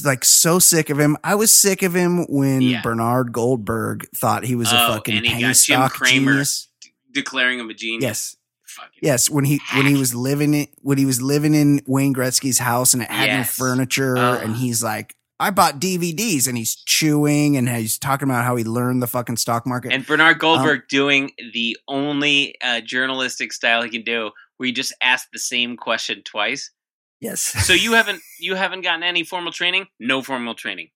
like so sick of him. I was sick of him when Bernard Goldberg thought he was a fucking penny stock genius, declaring him a genius. Yes, when he was living it, when he was living in Wayne Gretzky's house, and it had no furniture, and he's like, I bought DVDs, and he's chewing and he's talking about how he learned the fucking stock market. And Bernard Goldberg doing the only journalistic style he can do, where you just ask the same question twice. Yes. So you haven't gotten any formal training? No formal training.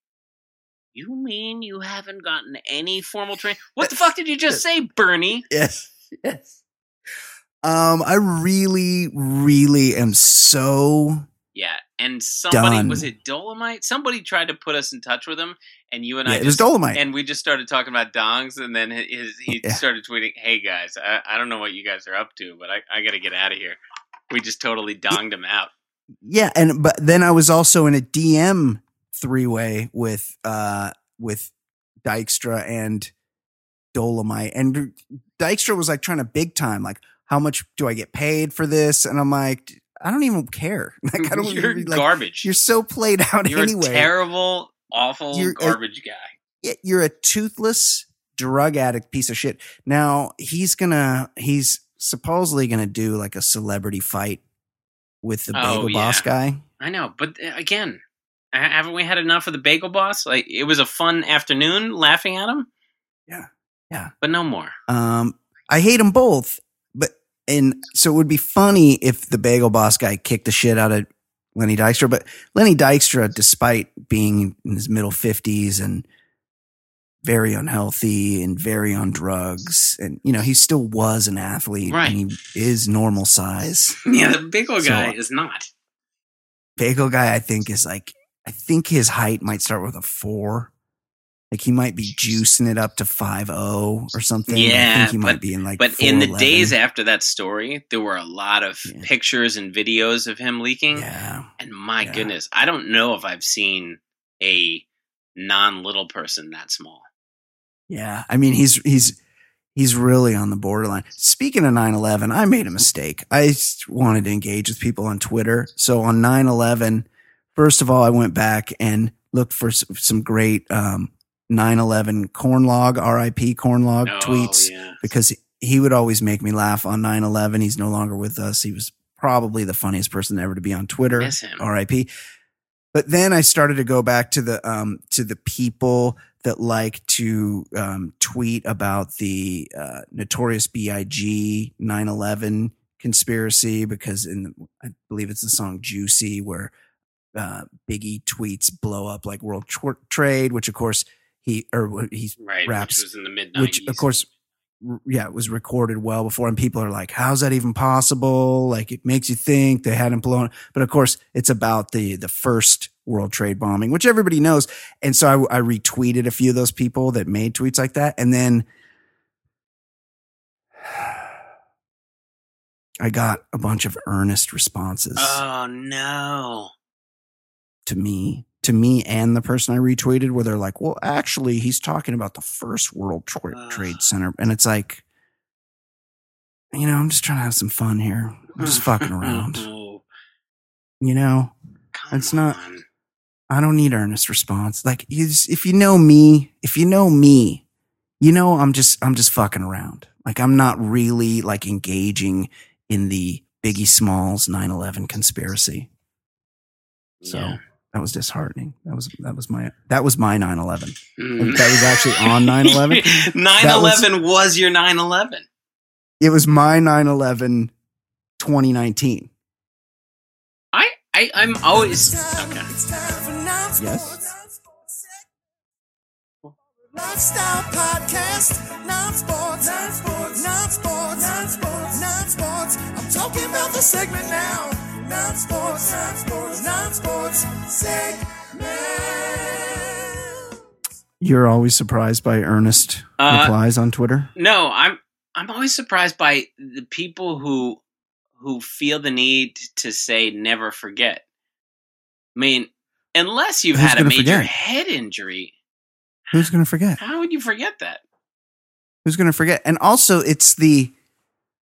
You mean you haven't gotten any formal training? What the fuck did you just say, Bernie? Yes. Yes. I really, really am so... Yeah, and somebody, was it Dolomite? Somebody tried to put us in touch with him, and you and I just... it was Dolomite. And we just started talking about dongs, and then he started tweeting, hey guys, I don't know what you guys are up to, but I gotta get out of here. We just totally donged him out. Yeah, but then I was also in a DM three-way with Dykstra and Dolomite, and Dykstra was like trying to big time, like, how much do I get paid for this? And I'm like... I don't even care. Like, I don't. You're really, like, garbage. You're so played out anyway. You're a terrible, awful, garbage guy. You're a toothless drug addict piece of shit. Now he's supposedly gonna do like a celebrity fight with the Bagel Boss guy. I know, but again, haven't we had enough of the Bagel Boss? Like, it was a fun afternoon laughing at him. Yeah, yeah, but no more. I hate them both. And so it would be funny if the Bagel Boss guy kicked the shit out of Lenny Dykstra. But Lenny Dykstra, despite being in his middle 50s and very unhealthy and very on drugs, and, you know, he still was an athlete. Right. And he is normal size. Yeah, the Bagel guy is not. Bagel guy, I think, is like, I think his height might start with a 4. Like, he might be juicing it up to 5'0" or something. Yeah, I think he might be in like. But 4'11". In the days after that story, there were a lot of pictures and videos of him leaking. Yeah, and my goodness, I don't know if I've seen a non-little person that small. Yeah, I mean he's really on the borderline. Speaking of 9/11, I made a mistake. I wanted to engage with people on Twitter, so on 9/11, first of all, I went back and looked for some great. 9/11 Cornlog, RIP Cornlog tweets because he would always make me laugh on 9/11. He's no longer with us. He was probably the funniest person ever to be on Twitter. Miss him. RIP. But then I started to go back to the people that like to tweet about the Notorious B.I.G. 9/11 conspiracy, because I believe it's the song Juicy where Biggie tweets blow up like World Trade, which of course he right, raps, which was in the mid-90s. Which of course, it was recorded well before, and people are like, how's that even possible? Like, it makes you think they hadn't blown. But of course it's about the first World Trade bombing, which everybody knows. And so I retweeted a few of those people that made tweets like that. And then I got a bunch of earnest responses. Oh no. To me and the person I retweeted, where they're like, well, actually, he's talking about the first World Trade Center. And it's like, you know, I'm just trying to have some fun here. I'm just fucking around. You know, I don't need earnest response. Like, if you know me, you know, I'm just fucking around. Like, I'm not really like engaging in the Biggie Smalls 9/11 conspiracy. So. Yeah. That was disheartening. That was my 9/11. Mm. That was actually on 9/11. 9/11 was your 9/11. It was my 9/11 2019. I'm always okay. Yes. Lifestyle podcast, non-sports. I'm talking about the segment now. Non-sports, segment. You're always surprised by earnest replies on Twitter? No, I'm always surprised by the people who feel the need to say never forget. I mean, unless you've had a major head injury. Who's going to forget? How would you forget that? Who's going to forget? And also, it's the,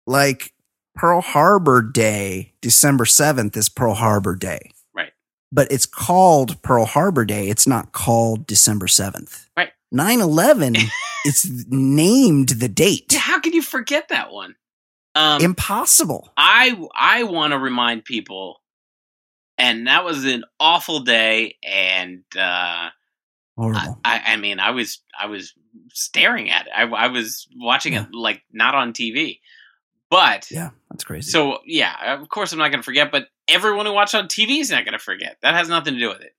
like, Pearl Harbor Day, December 7th is Pearl Harbor Day. Right. But it's called Pearl Harbor Day. It's not called December 7th. Right. 9/11, it's named the date. How can you forget that one? Impossible. I want to remind people, and that was an awful day, and horrible. I mean, I was staring at it. I was watching it like not on TV. But yeah, that's crazy. So yeah, of course I'm not going to forget, but everyone who watched on TV is not going to forget. That has nothing to do with it.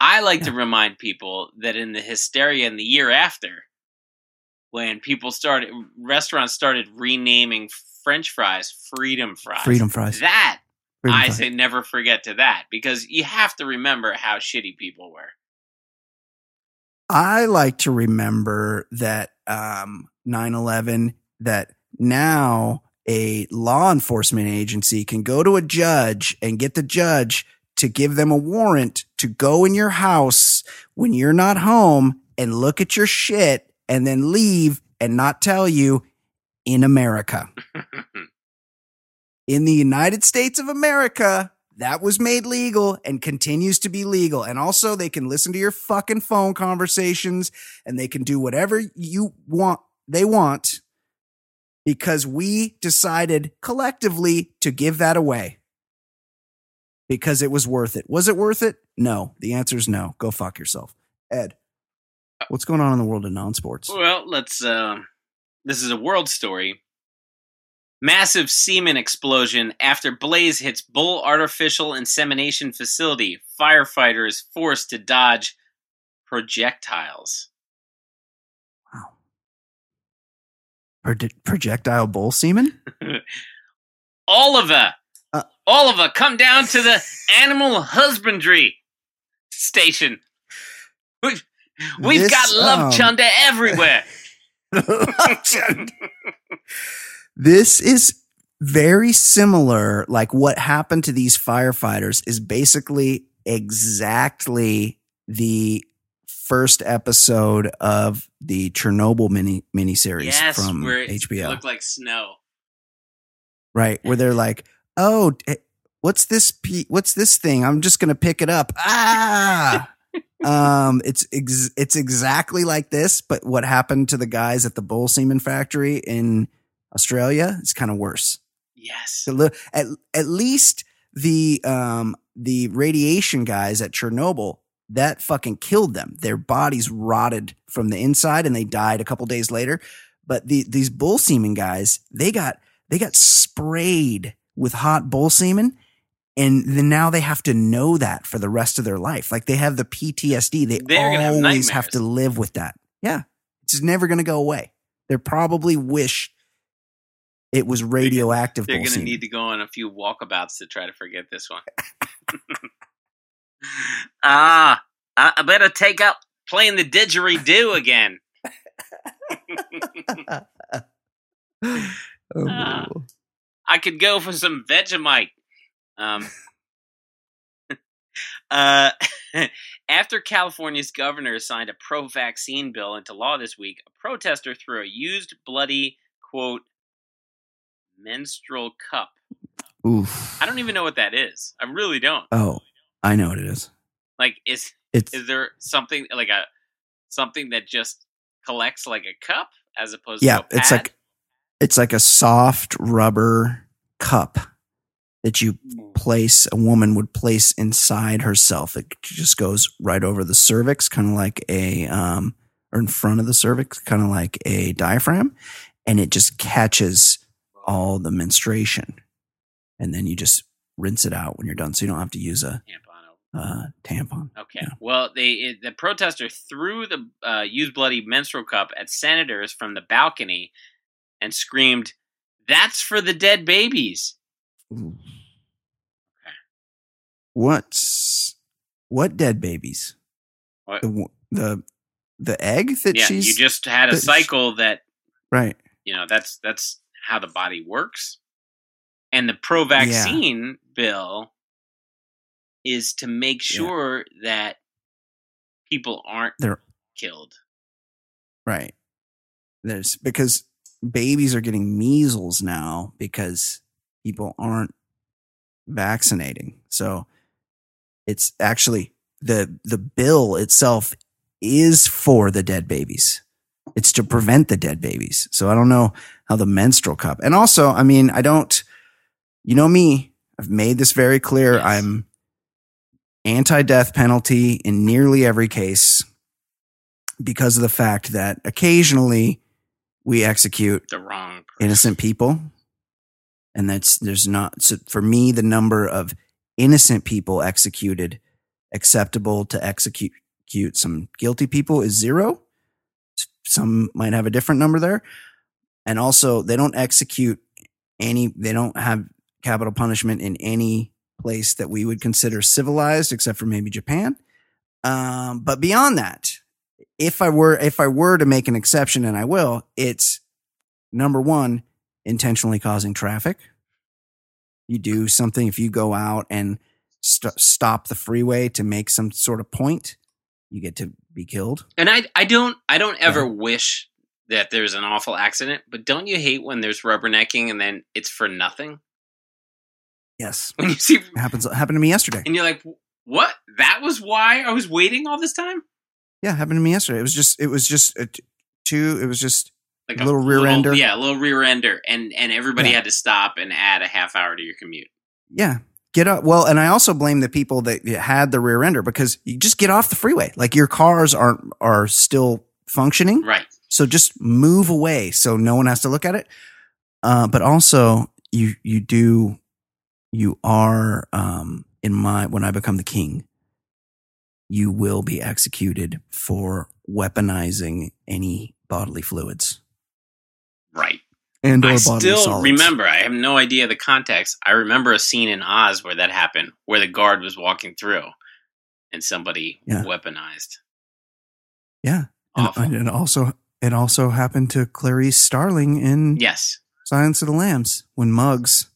I like to remind people that in the hysteria in the year after, when restaurants started renaming French fries, freedom fries. I say never forget to that, because you have to remember how shitty people were. I like to remember that 9/11, that now a law enforcement agency can go to a judge and get the judge to give them a warrant to go in your house when you're not home and look at your shit and then leave and not tell you, in America. In the United States of America, that was made legal and continues to be legal. And also, they can listen to your fucking phone conversations, and they can do whatever you want. They want. Because we decided collectively to give that away because it was worth it. Was it worth it? No. The answer is no. Go fuck yourself. Ed, what's going on in the world of non-sports? Well, let's. This is a world story. Massive semen explosion after blaze hits bull artificial insemination facility. Firefighter is forced to dodge projectiles. Projectile bull semen? Oliver, come down to the animal husbandry station. We've got love chunder everywhere. Love chunder. This is very similar. Like, what happened to these firefighters is basically exactly the first episode of the Chernobyl miniseries from where HBO. It looked like snow. Right, where they're like, "Oh, what's this thing? I'm just going to pick it up." It's exactly like this, but what happened to the guys at the bull semen factory in Australia, it's kind of worse. Yes. At least the radiation guys at Chernobyl, that fucking killed them. Their bodies rotted from the inside and they died a couple days later. But these bull semen guys, they got sprayed with hot bull semen. And then now they have to know that for the rest of their life. Like they have the PTSD. They always have to live with that. Yeah. It's never going to go away. They probably wish it was radioactive. They're going to need to go on a few walkabouts to try to forget this one. I better take up playing the didgeridoo again. I could go for some Vegemite. After California's governor signed a pro-vaccine bill into law this week, a protester threw a used, bloody, quote, menstrual cup. Oof. I don't even know what that is. I really don't. Oh, I know what it is. Like, is there something like something that just collects like a cup as opposed to a pad? It's like a soft rubber cup that you place, a woman would place inside herself. It just goes right over the cervix, kind of like a, or in front of the cervix, kind of like a diaphragm. And it just catches all the menstruation. And then you just rinse it out when you're done. So you don't have to use a tampon. Okay. Yeah. Well, the protester threw the used bloody menstrual cup at senators from the balcony and screamed, "That's for the dead babies." Ooh. What dead babies? What? The egg that she's... You just had a cycle that... Right. You know, that's how the body works. And the pro-vaccine bill is to make sure that people aren't killed. Right. Because babies are getting measles now because people aren't vaccinating. So it's actually the bill itself is for the dead babies. It's to prevent the dead babies. So I don't know how the menstrual cup. And also, I mean, you know me, I've made this very clear. Yes. I'm anti-death penalty in nearly every case because of the fact that occasionally we execute the wrong person. Innocent people. And for me, the number of innocent people executed acceptable to execute some guilty people is zero. Some might have a different number there. And also they don't have capital punishment in any place that we would consider civilized, except for maybe Japan. But beyond that, if I were to make an exception, and I will, it's number one, intentionally causing traffic. You do something, if you go out and stop the freeway to make some sort of point, you get to be killed. And I don't ever wish that there's an awful accident, but don't you hate when there's rubbernecking and then it's for nothing? Yes. When you see happened to me yesterday. And you're like, "What? That was why I was waiting all this time?" Yeah, happened to me yesterday. It was just like a little rear ender. Yeah, a little rear ender. And everybody had to stop and add a half hour to your commute. Yeah. Get up. Well, and I also blame the people that had the rear ender because you just get off the freeway. Like your cars are still functioning. Right. So just move away so no one has to look at it. But also when I become the king, you will be executed for weaponizing any bodily fluids. Right. And I still remember, I have no idea the context. I remember a scene in Oz where that happened, where the guard was walking through and somebody weaponized. Yeah. And it also happened to Clarice Starling in Silence of the Lambs when Muggs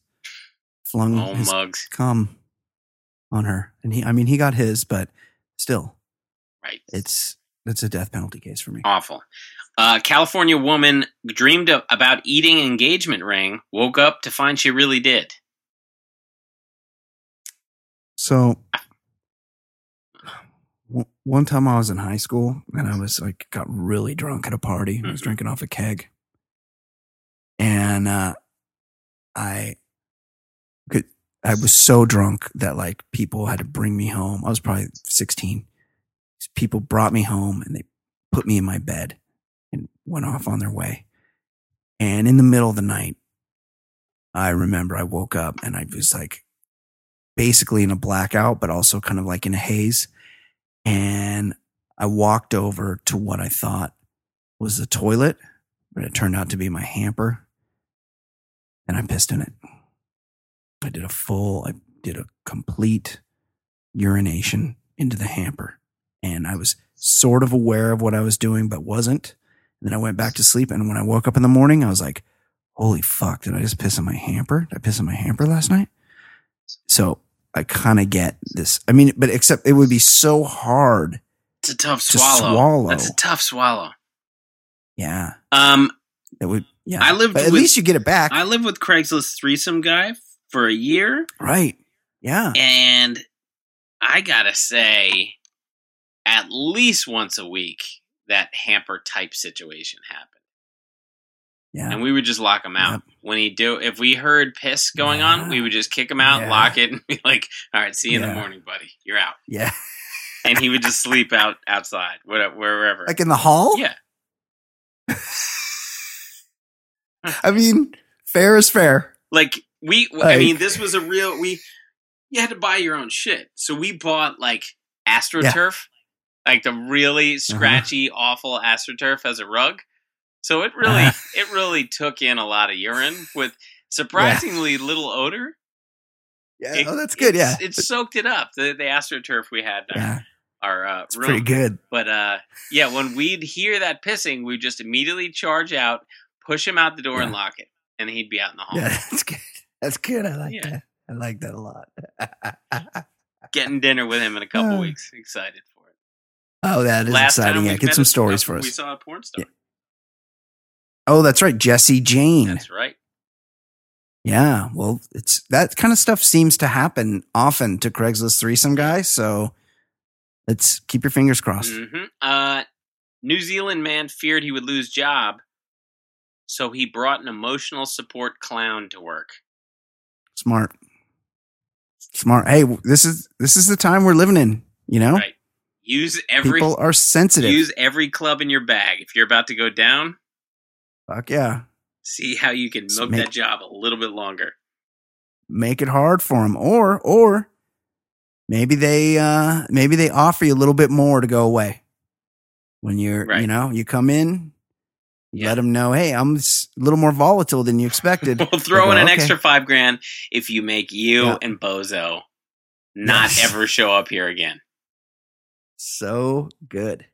flung his cum on her. And he got his, but still. Right. It's a death penalty case for me. Awful. California woman dreamed about eating engagement ring, woke up to find she really did. So one time I was in high school and I got really drunk at a party. I was drinking off a keg And I was so drunk that like people had to bring me home. I was probably 16. People brought me home and they put me in my bed and went off on their way. And in the middle of the night, I remember I woke up and I was like basically in a blackout, but also kind of like in a haze. And I walked over to what I thought was the toilet, but it turned out to be my hamper. And I pissed in it. I did a complete urination into the hamper. And I was sort of aware of what I was doing, but wasn't. And then I went back to sleep. And when I woke up in the morning, I was like, holy fuck, did I just piss in my hamper? Did I piss in my hamper last night? So I kind of get this. I mean, but except it would be so hard. It's a tough swallow. That's a tough swallow. Yeah. It would. Yeah. At least you get it back. I lived with Craigslist threesome guy for a year. Right. Yeah. And I gotta say, at least once a week, that hamper type situation happened. Yeah. And we would just lock him out. Yep. If we heard piss going on, we would just kick him out, lock it, and be like, all right, see you in the morning, buddy. You're out. Yeah. And he would just sleep outside, wherever. Like in the hall? Yeah. I mean, fair is fair. Like, this was a real, you had to buy your own shit. So we bought like AstroTurf, like the really scratchy, awful AstroTurf as a rug. So it really, took in a lot of urine with surprisingly little odor. Yeah, that's good. Yeah, it soaked it up. The AstroTurf we had in our room, pretty good. But when we'd hear that pissing, we'd just immediately charge out, push him out the door, and lock it, and he'd be out in the hall. Yeah, that's good. That's good. I like that. I like that a lot. Getting dinner with him in a couple weeks. Excited for it. Oh, that is exciting. Yeah, get some stories for us. We saw a porn star. Yeah. Oh, that's right, Jesse Jane. That's right. Yeah, well, it's that kind of stuff seems to happen often to Craigslist threesome guys, so let's keep your fingers crossed. Mm-hmm. New Zealand man feared he would lose job, so he brought an emotional support clown to work. Smart. Hey, this is the time we're living in, you know? Right. People are sensitive. Use every club in your bag. If you're about to go down, fuck yeah. See how you can milk that job a little bit longer. Make it hard for them. Or maybe they offer you a little bit more to go away. When you're, you come in, let them know, hey, I'm a little more volatile than you expected. We'll throw in an extra $5,000 if you make and Bozo not ever show up here again. So good.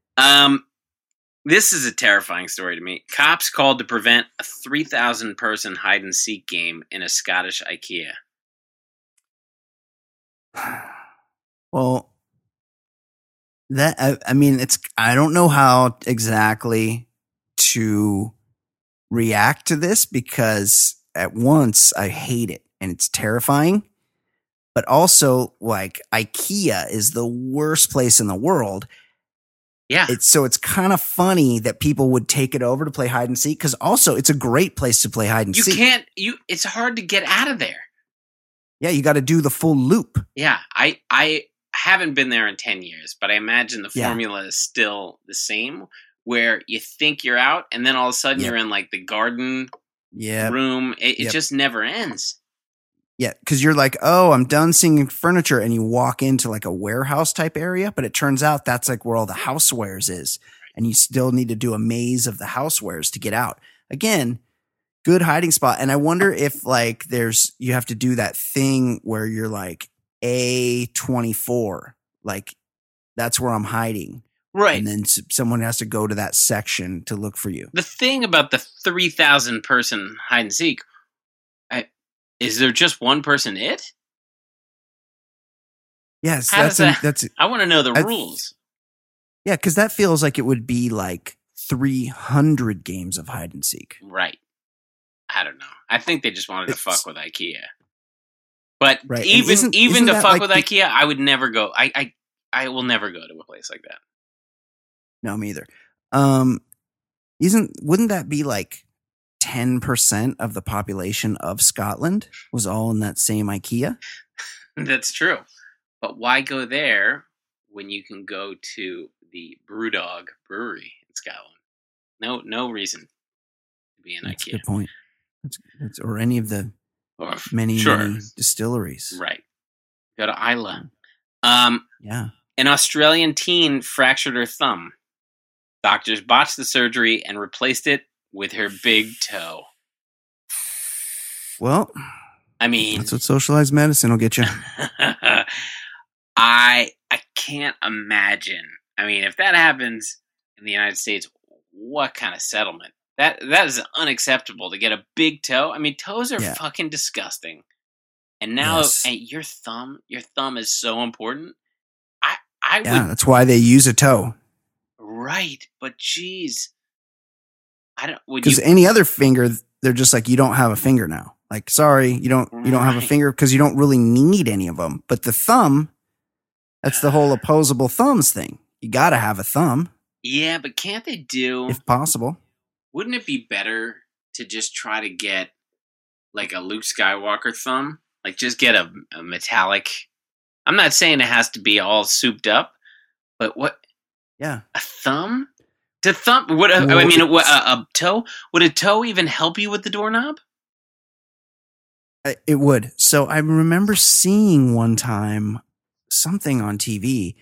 This is a terrifying story to me. Cops called to prevent a 3,000-person hide-and-seek game in a Scottish IKEA. Well, that I don't know how exactly to react to this because at once I hate it and it's terrifying, but also like IKEA is the worst place in the world. Yeah. So it's kind of funny that people would take it over to play hide and seek because also it's a great place to play hide and seek. It's hard to get out of there. Yeah, you got to do the full loop. Yeah, I haven't been there in 10 years, but I imagine the formula is still the same where you think you're out and then all of a sudden you're in like the garden room. It just never ends. Yeah, because you're like, oh, I'm done seeing furniture, and you walk into like a warehouse type area, but it turns out that's like where all the housewares is, and you still need to do a maze of the housewares to get out. Again, good hiding spot. And I wonder if like you have to do that thing where you're like A24, like that's where I'm hiding. Right. And then someone has to go to that section to look for you. The thing about the 3,000 person hide and seek, is there just one person it? Yes. I want to know the rules. Yeah, because that feels like it would be like 300 games of hide and seek. Right. I don't know. I think they just wanted to fuck with IKEA. But even to fuck with IKEA, I would never go. I will never go to a place like that. No, me either. Wouldn't that be like 10% of the population of Scotland was all in that same IKEA. That's true. But why go there when you can go to the BrewDog Brewery in Scotland? No reason to be in IKEA. That's a good point. That's, or any of the many distilleries. Right. Go to Islay. Yeah. An Australian teen fractured her thumb. Doctors botched the surgery and replaced it with her big toe. Well, I mean, that's what socialized medicine will get you. I can't imagine. I mean, if that happens in the United States, what kind of settlement? That is unacceptable to get a big toe. I mean, toes are fucking disgusting. And now your thumb is so important. I would, that's why they use a toe. Right, but geez, because any other finger, they're just like, you don't have a finger now. Like, sorry, you don't have a finger because you don't really need any of them. But the thumb, that's the whole opposable thumbs thing. You got to have a thumb. Yeah, but can't they do, if possible? Wouldn't it be better to just try to get like a Luke Skywalker thumb? Like, just get a metallic. I'm not saying it has to be all souped up, but what? Yeah, a thumb. To thumb? What? A toe? Would a toe even help you with the doorknob? It would. So I remember seeing one time something on TV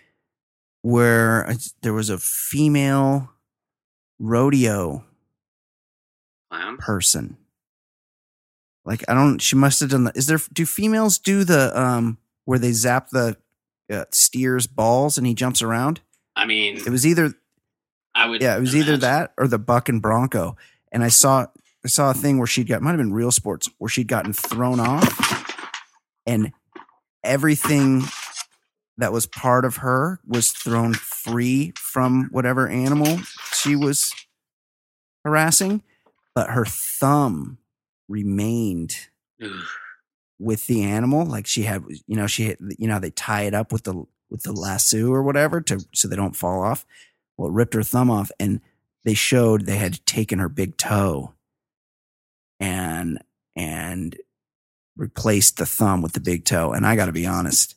where there was a female rodeo person. Like, she must have done that. Do females do the where they zap the steer's balls and he jumps around? I mean, it was either either that or the buck and bronco. And I saw a thing where might have been Real Sports, where she'd gotten thrown off and everything that was part of her was thrown free from whatever animal she was harassing, but her thumb remained with the animal. Like, she had, they tie it up with the lasso or whatever so they don't fall off. Well, it ripped her thumb off, and they had taken her big toe and replaced the thumb with the big toe. And I got to be honest,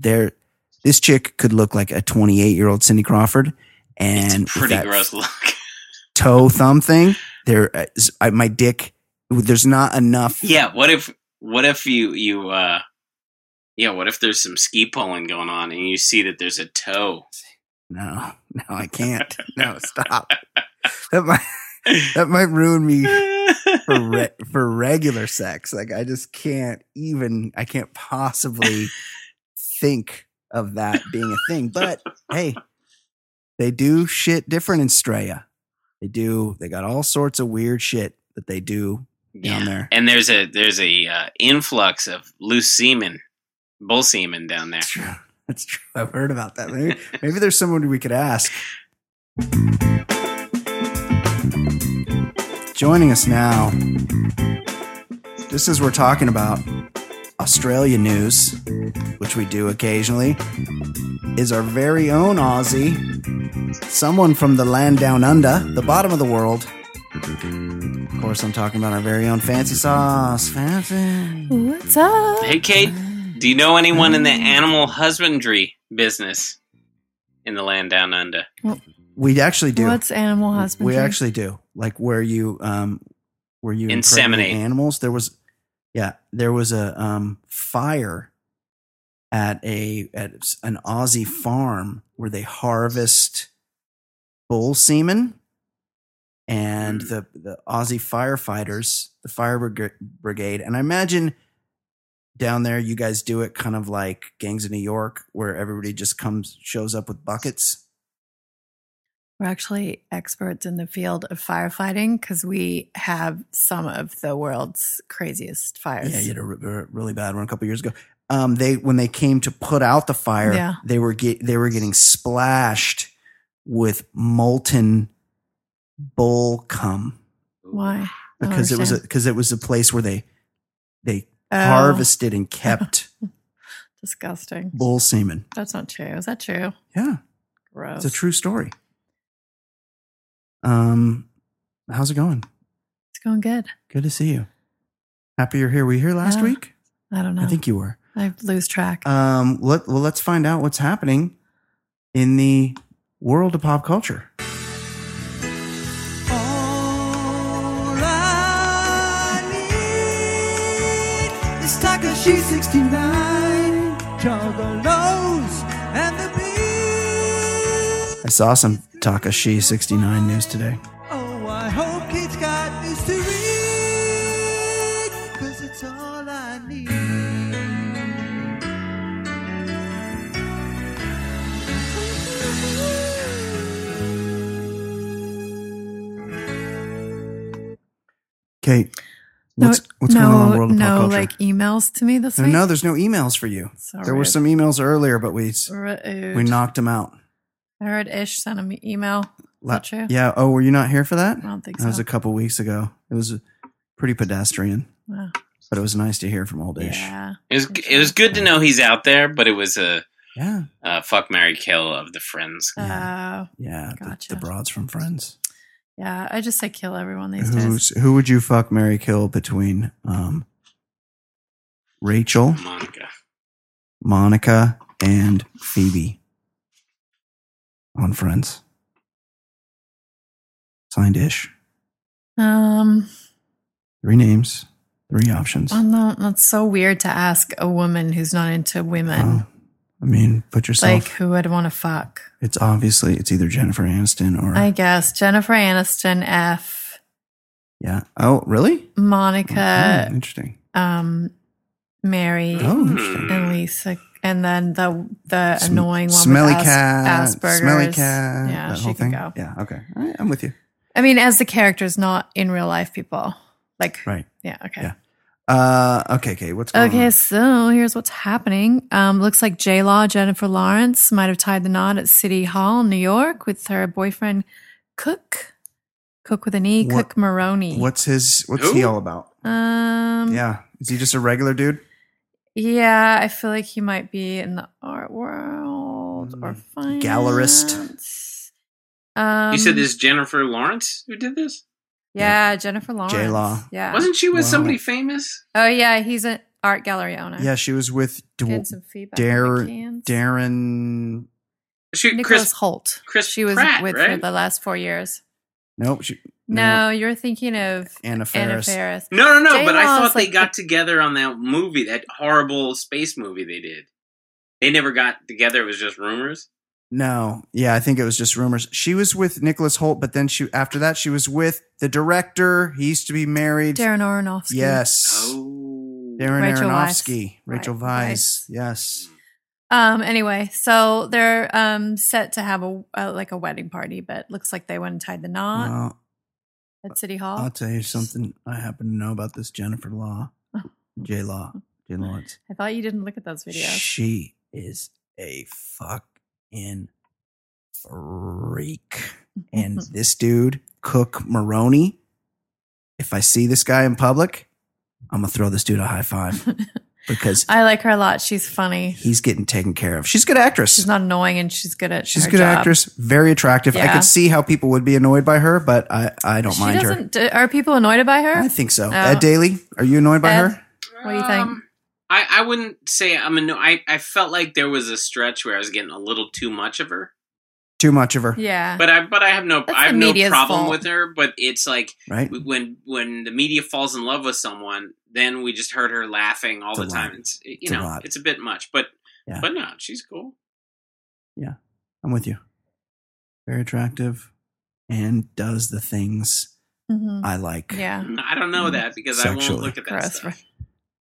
this chick could look like a 28-year-old Cindy Crawford, and it's a pretty gross look. Toe thumb thing. My dick. There's not enough. Yeah. What if you? Yeah, what if there's some ski pulling going on and you see that there's a toe? No, I can't. No, stop. That might ruin me for regular sex. Like, I just can't even. I can't possibly think of that being a thing. But hey, they do shit different in Australia. They do. They got all sorts of weird shit that they do down there. And there's a influx of loose semen. Bull semen down there. That's true. I've heard about that. Maybe there's someone we could ask. Joining us now, just as we're talking about Australia news, which we do occasionally, is our very own Aussie, someone from the land down under, the bottom of the world. Of course, I'm talking about our very own Fancy Sauce. Fancy. What's up? Hey, Kate. Do you know anyone in the animal husbandry business in the land down under? Well, we actually do. What's animal husbandry? We actually do. Like, where you inseminate animals. There was a fire at an Aussie farm where they harvest bull semen, and the Aussie firefighters, the fire brigade, and I imagine. Down there, you guys do it kind of like Gangs of New York, where everybody just shows up with buckets. We're actually experts in the field of firefighting because we have some of the world's craziest fires. Yeah, you had a really bad one a couple years ago. When they came to put out the fire, they were getting splashed with molten bull cum. Why? Because it was a place where they harvested and kept disgusting bull semen. That's not true. Is that true? Yeah. Gross. It's a true story. How's it going? It's going good. Good to see you. Happy you're here. Were you here last week? I don't know. I think you were. I lose track. Let's find out what's happening in the world of pop culture. She's 69, Juggalos, and the Beast. I saw some Takashi 69 news today. Oh, I hope kids got news to read, because it's all I need. Kate. What's going on in the world of pop culture? No, like emails to me this week? No, there's no emails for you. So there were some emails earlier, but we knocked them out. I heard Ish sent an email. Not true? Yeah. Oh, were you not here for that? I don't think so. That was a couple weeks ago. It was pretty pedestrian. Wow. But it was nice to hear from old Ish. Yeah. It was good to know he's out there, but it was a fuck, marry, kill of the Friends. Yeah. Gotcha. The broads from Friends. Yeah, I just say kill everyone these days. Who would you fuck, marry, kill between Rachel, Monica, and Phoebe on Friends? Signed Ish. Three names, three options. Oh no, that's so weird to ask a woman who's not into women. I mean, put yourself... Like, who I'd want to fuck. It's obviously, it's either Jennifer Aniston or... I guess, Jennifer Aniston, F. Yeah. Oh, really? Monica. Oh, interesting. Mary. Oh, interesting. And Lisa. And then the annoying one Smelly with Cat. Asperger's. Smelly Cat. Yeah, that she can go. Yeah, okay. All right, I'm with you. I mean, as the characters, not in real life people. Like, right. Yeah, okay. Yeah. Okay, Kate, what's going on? Okay, so here's what's happening. Looks like J-Law, Jennifer Lawrence, might have tied the knot at City Hall, New York, with her boyfriend Cook with an E, Cook Maroney. What's he all about? Yeah, is he just a regular dude? Yeah, I feel like he might be in the art world or finance. Gallerist. You said this Jennifer Lawrence who did this? Yeah, Jennifer Lawrence. J-Law. Yeah. Wasn't she with somebody famous? Oh, yeah. He's an art gallery owner. Yeah, she was with Darren. Nicholas Holt. She was with for the last 4 years. Nope. No, you're thinking of Anna Faris. No. J-Law's but I thought they got together on that movie, that horrible space movie they did. They never got together. It was just rumors. No. Yeah, I think it was just rumors. She was with Nicholas Holt, but then after that she was with the director. He used to be married. Darren Aronofsky. Yes. Oh. Rachel Weisz. Yes. Anyway, so they're set to have a wedding party, but looks like they went and tied the knot at City Hall. I'll tell you something I happen to know about this Jennifer Law. J-Law. J. Lawrence. I thought you didn't look at those videos. She is a fucking freak. And this dude, Cook Maroney, if I see this guy in public, I'm going to throw this dude a high five because I like her a lot. She's funny. He's getting taken care of. She's a good actress. She's not annoying and she's good at She's a good actress. Very attractive. Yeah. I could see how people would be annoyed by her, but I don't mind her. Are people annoyed by her? I think so. No. Ed Daly, are you annoyed by her? What do you think? I wouldn't say I'm annoyed. I felt like there was a stretch where I was getting a little too much of her. Too much of her. Yeah. But I have no problem with her, but it's like when the media falls in love with someone, then we just heard her laughing all the time. It's a bit much, but no, she's cool. Yeah. I'm with you. Very attractive and does the things I like. Yeah. I don't know that because sexually. I won't look at that stuff. Right.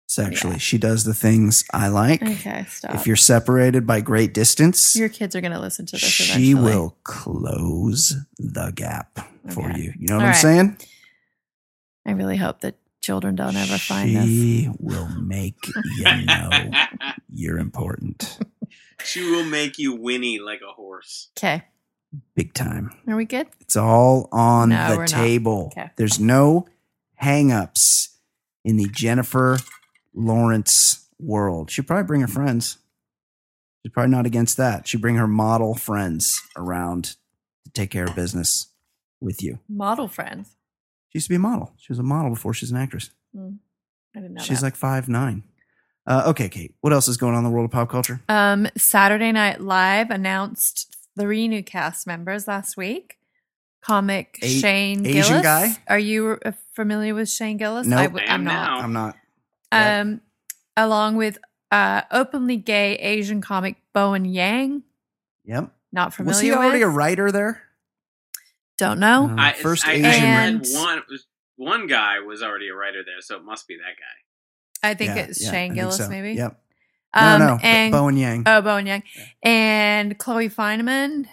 Sexually. Yeah. She does the things I like. Okay, stop. If you're separated by great distance... Your kids are going to listen to this eventually. She will close the gap for you. You know what I'm saying? I really hope that children don't ever find this. She will make you know you're important. She will make you whinny like a horse. Okay. Big time. Are we good? It's all on the table. Okay. There's no hang-ups in the Jennifer... Lawrence world. She'd probably bring her friends. She's probably not against that. She'd bring her model friends around to take care of business with you. Model friends? She used to be a model. She was a model before she's an actress. Mm. I didn't know she's that. She's like 5'9". Okay, Kate, what else is going on in the world of pop culture? Saturday Night Live announced 3 new cast members last week. Comic Shane Gillis. Asian guy? Are you familiar with Shane Gillis? No, nope. I'm not. Yep. Along with openly gay Asian comic Bowen Yang. Yep. Not familiar with. Was he already a writer there? Don't know. First Asian. And one guy was already a writer there, so it must be that guy. I think it's Shane Gillis, so. Maybe. Yep. No, and Bowen Yang. Oh, Bowen Yang. Yeah. And Chloe Fineman,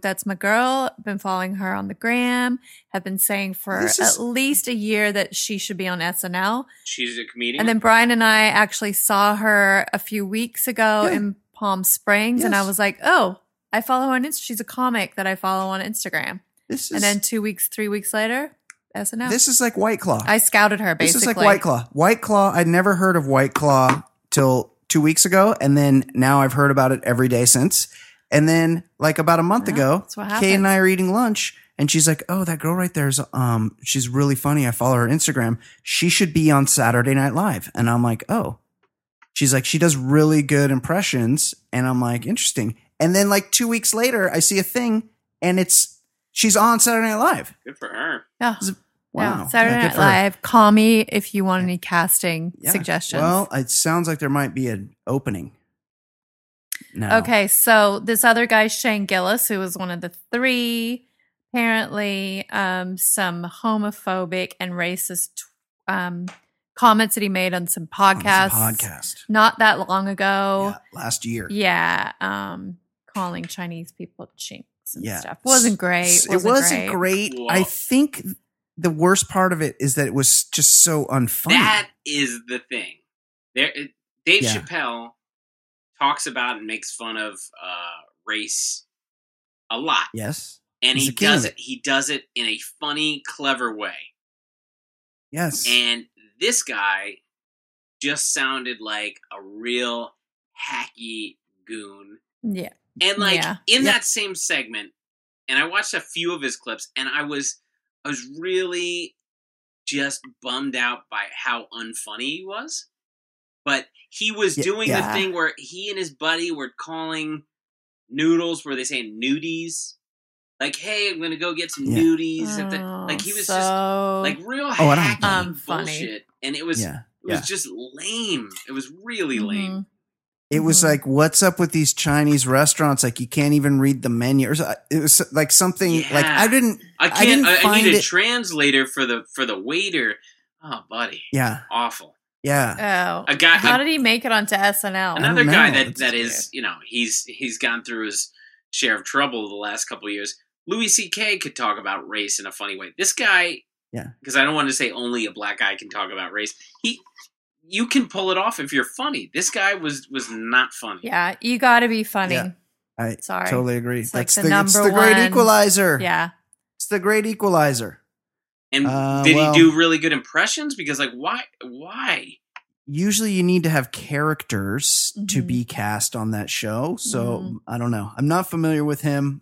that's my girl. Been following her on the gram. Have been saying for at least a year that she should be on SNL. She's a comedian. And then Brian and I actually saw her a few weeks ago in Palm Springs. Yes. And I was like, oh, I follow her on Instagram. She's a comic that I follow on Instagram. And then 3 weeks later, SNL. This is like White Claw. I scouted her, basically. This is like White Claw. White Claw, I'd never heard of White Claw till 2 weeks ago, and then now I've heard about it every day since. And then, like about a month ago, Kay and I are eating lunch, and she's like, "Oh, that girl right there is, she's really funny. I follow her on Instagram. She should be on Saturday Night Live." And I'm like, "Oh," she's like, "She does really good impressions," and I'm like, "Interesting." And then, like 2 weeks later, I see a thing, and she's on Saturday Night Live. Good for her. Yeah. Wow. Yeah, Saturday Night Live. Call me if you want any casting suggestions. Well, it sounds like there might be an opening. No. Okay, so this other guy, Shane Gillis, who was one of the 3, apparently some homophobic and racist comments that he made on some podcasts. Not that long ago. Yeah, last year. Yeah. Calling Chinese people chinks and stuff. Wasn't great. It wasn't great. I think... the worst part of it is that it was just so unfunny. That is the thing. Dave Chappelle talks about and makes fun of race a lot. Yes. And he does it. He does it in a funny, clever way. Yes. And this guy just sounded like a real hacky goon. Yeah. And in that same segment, and I watched a few of his clips, and I was really just bummed out by how unfunny he was. But he was doing the thing where he and his buddy were calling noodles, where they say nudies. Like, hey, I'm going to go get some nudies. He was just like real hacky bullshit. And it was just lame. It was really lame. It was like, what's up with these Chinese restaurants? Like, you can't even read the menu. It was like something like I need a translator for the waiter. Oh, buddy. Yeah. Awful. Yeah. Oh. How did he make it onto SNL? Another guy that is, he's gone through his share of trouble the last couple of years. Louis C.K. could talk about race in a funny way. This guy, because I don't want to say only a black guy can talk about race. You can pull it off if you're funny. This guy was not funny. Yeah, you got to be funny. Yeah, I totally agree. It's like it's the great equalizer. Yeah. It's the great equalizer. And did he do really good impressions? Because why? Usually you need to have characters to be cast on that show. So I don't know. I'm not familiar with him.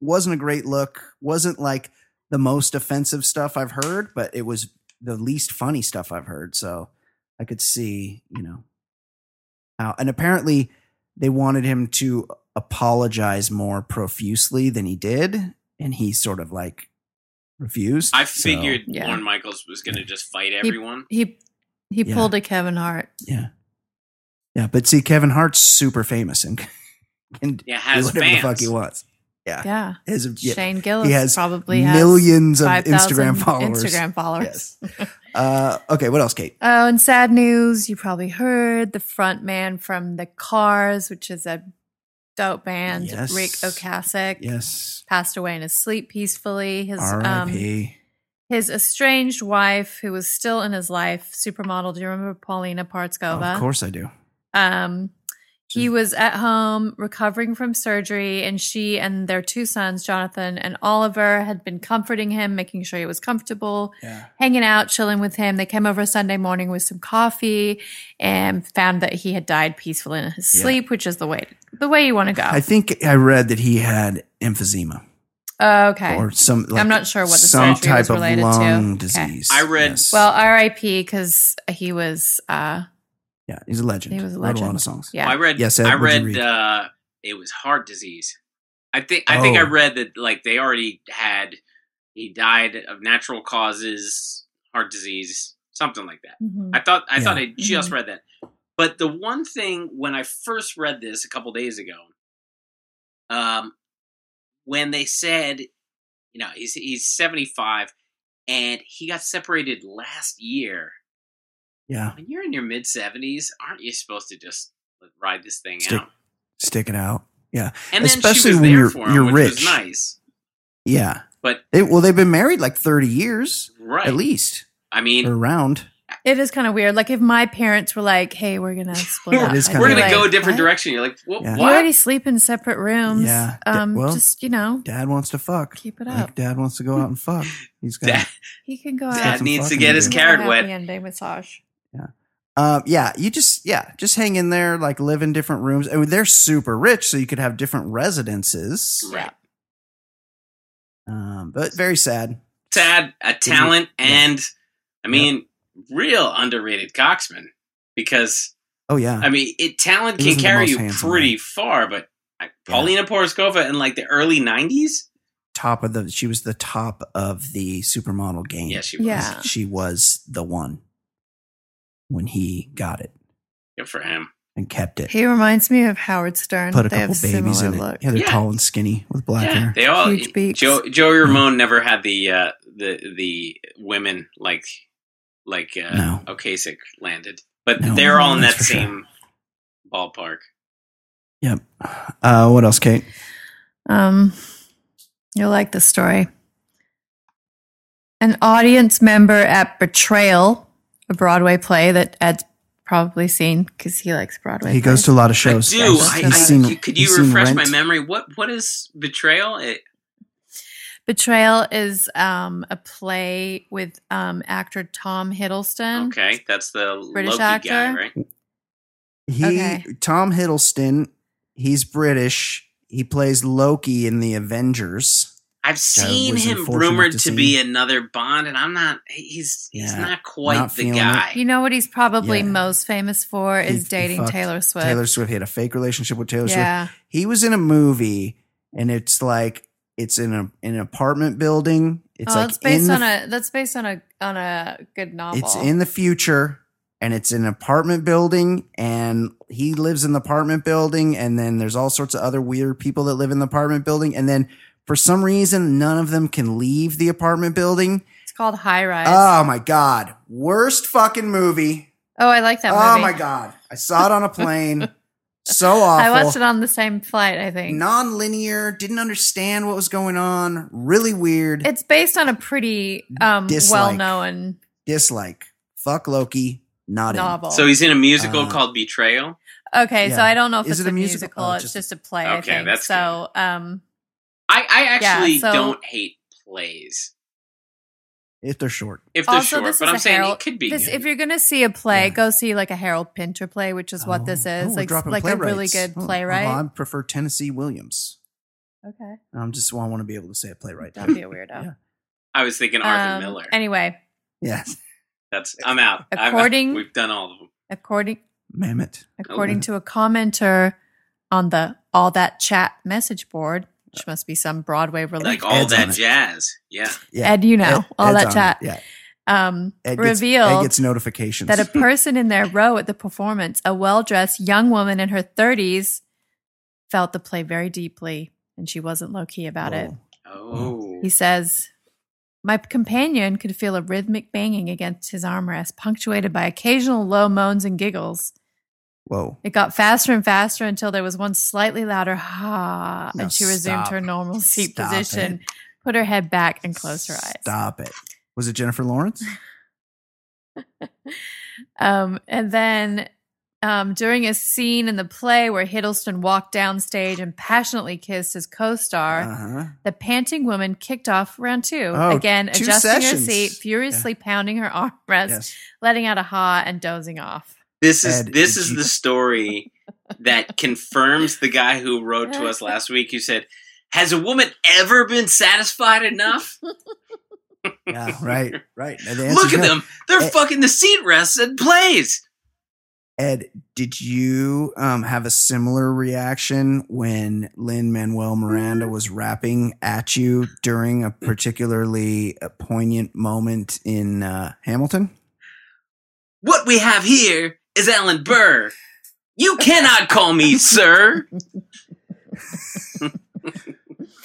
Wasn't a great look. Wasn't like the most offensive stuff I've heard, but it was the least funny stuff I've heard. So I could see, how, and apparently they wanted him to apologize more profusely than he did, and he sort of like refused. I figured Lorne Michaels was going to just fight everyone. He pulled a Kevin Hart. Yeah, yeah, but see, Kevin Hart's super famous and has whatever fans. The fuck he wants. Yeah, yeah. Shane Gillis probably has millions of Instagram followers. Yes. Okay, what else, Kate? Oh, and sad news. You probably heard the front man from The Cars, which is a dope band, Rick Ocasek. Yes. Passed away in his sleep peacefully. His R.I.P. His estranged wife, who was still in his life, supermodel. Do you remember Paulina Parskova? Oh, of course I do. He was at home recovering from surgery, and she and their 2 sons, Jonathan and Oliver, had been comforting him, making sure he was comfortable, hanging out, chilling with him. They came over Sunday morning with some coffee and found that he had died peacefully in his sleep, which is the way you want to go. I think I read that he had emphysema. Okay. Or some, like, I'm not sure what the some surgery type was related of lung to. Disease. Okay. I read. Yes. Well, R.I.P. because he was. Yeah, he's a legend. He was a legend. Wrote a lot of songs. Yeah, well, I read. Yes, Ed, I read. Read? It was heart disease. I think I read that like they already had. He died of natural causes, heart disease, something like that. Mm-hmm. I thought I just read that. But the one thing when I first read this a couple days ago, when they said, you know, he's 75 and he got separated last year. Yeah. When you're in your mid-70s, aren't you supposed to just ride this thing out? Stick it out. Yeah. And especially when you're rich. Was nice. Yeah. But they've been married like 30 years. Right. At least. I mean, around. It is kind of weird. Like if my parents were like, "Hey, we're gonna split up," we're gonna go a different direction. You're like, "What? Yeah. You already sleep in separate rooms." Yeah. Just you know, Dad wants to fuck. Keep it up. Like, Dad wants to go out and fuck. He's got. He can go out. Dad needs to get his carrot wet. And day massage. Yeah. You just hang in there. Like live in different rooms. I mean, they're super rich, so you could have different residences. Right. Yeah. But very sad. Sad. A talent and. Yeah. I mean. Yeah. Real underrated cocksman because I mean talent can carry you pretty far, but Paulina Poroskova in like the early 90s she was the top of the supermodel game. Yeah, she was. Yeah. She was the one when he got it. Good for him. And kept it. He reminds me of Howard Stern. Put a couple babies in it. Yeah, they're tall and skinny with black hair. They all huge beaks. Joey Ramone never had the women like Ocasek landed. But they're all in that same ballpark. Yep. What else, Kate? You'll like this story. An audience member at Betrayal, a Broadway play that Ed's probably seen because he likes Broadway. He goes to a lot of shows. I do. Could you refresh my memory? What is Betrayal? Betrayal is a play with actor Tom Hiddleston. Okay, that's the British Loki actor. Guy, right? Tom Hiddleston, he's British. He plays Loki in the Avengers. I've seen him rumored to be another Bond, and I'm not. He's not quite the guy. You know what he's probably most famous for is dating Taylor Swift. Taylor Swift, he had a fake relationship with Taylor Swift. He was in a movie, and it's like. It's in an apartment building. It's like that's based on a good novel. It's in the future, and it's an apartment building, and he lives in the apartment building, and then there's all sorts of other weird people that live in the apartment building, and then for some reason none of them can leave the apartment building. It's called High Rise. Oh my god, worst fucking movie. Oh, I like that movie. Oh my god, I saw it on a plane. So awful. I watched it on the same flight, I think. Non-linear, didn't understand what was going on. Really weird. It's based on a pretty well-known... Dislike. Fuck Loki, not novel. In. So he's in a musical called Betrayal? Okay, so I don't know if it's a musical. It's just a play, okay, I think. That's so, I actually don't hate plays. If they're short. But I'm saying it could be good. If you're going to see a play, go see like a Harold Pinter play, which is what this is. Like a really good playwright. I prefer Tennessee Williams. Okay. I want to be able to say a playwright. Don't be a weirdo. Yeah. I was thinking Arthur Miller. Anyway. Yes. I'm out. We've done all of them. According to a commenter on the All That Chat message board, which must be some Broadway related. Like all Ed's that jazz. Yeah. Ed, you know, Ed, all Ed's that chat. Yeah. Ed gets notifications. That a person in their row at the performance, a well-dressed young woman in her 30s, felt the play very deeply, and she wasn't low-key about it. Oh. He says, my companion could feel a rhythmic banging against his armrest, punctuated by occasional low moans and giggles. Whoa. It got faster and faster until there was one slightly louder ha, and she resumed her normal seat position, put her head back, and closed her eyes. Stop it. Was it Jennifer Lawrence? And then during a scene in the play where Hiddleston walked downstage and passionately kissed his co-star, the panting woman kicked off round two. Again, adjusting her seat, furiously pounding her armrest, letting out a ha, and dozing off. This is the story that confirms the guy who wrote to us last week who said, Has a woman ever been satisfied enough? Yeah, right. Look at them. They're fucking the seat rests and plays. Ed, did you have a similar reaction when Lin-Manuel Miranda was rapping at you during a particularly poignant moment in Hamilton? What we have here is Alan Burr. You cannot call me sir.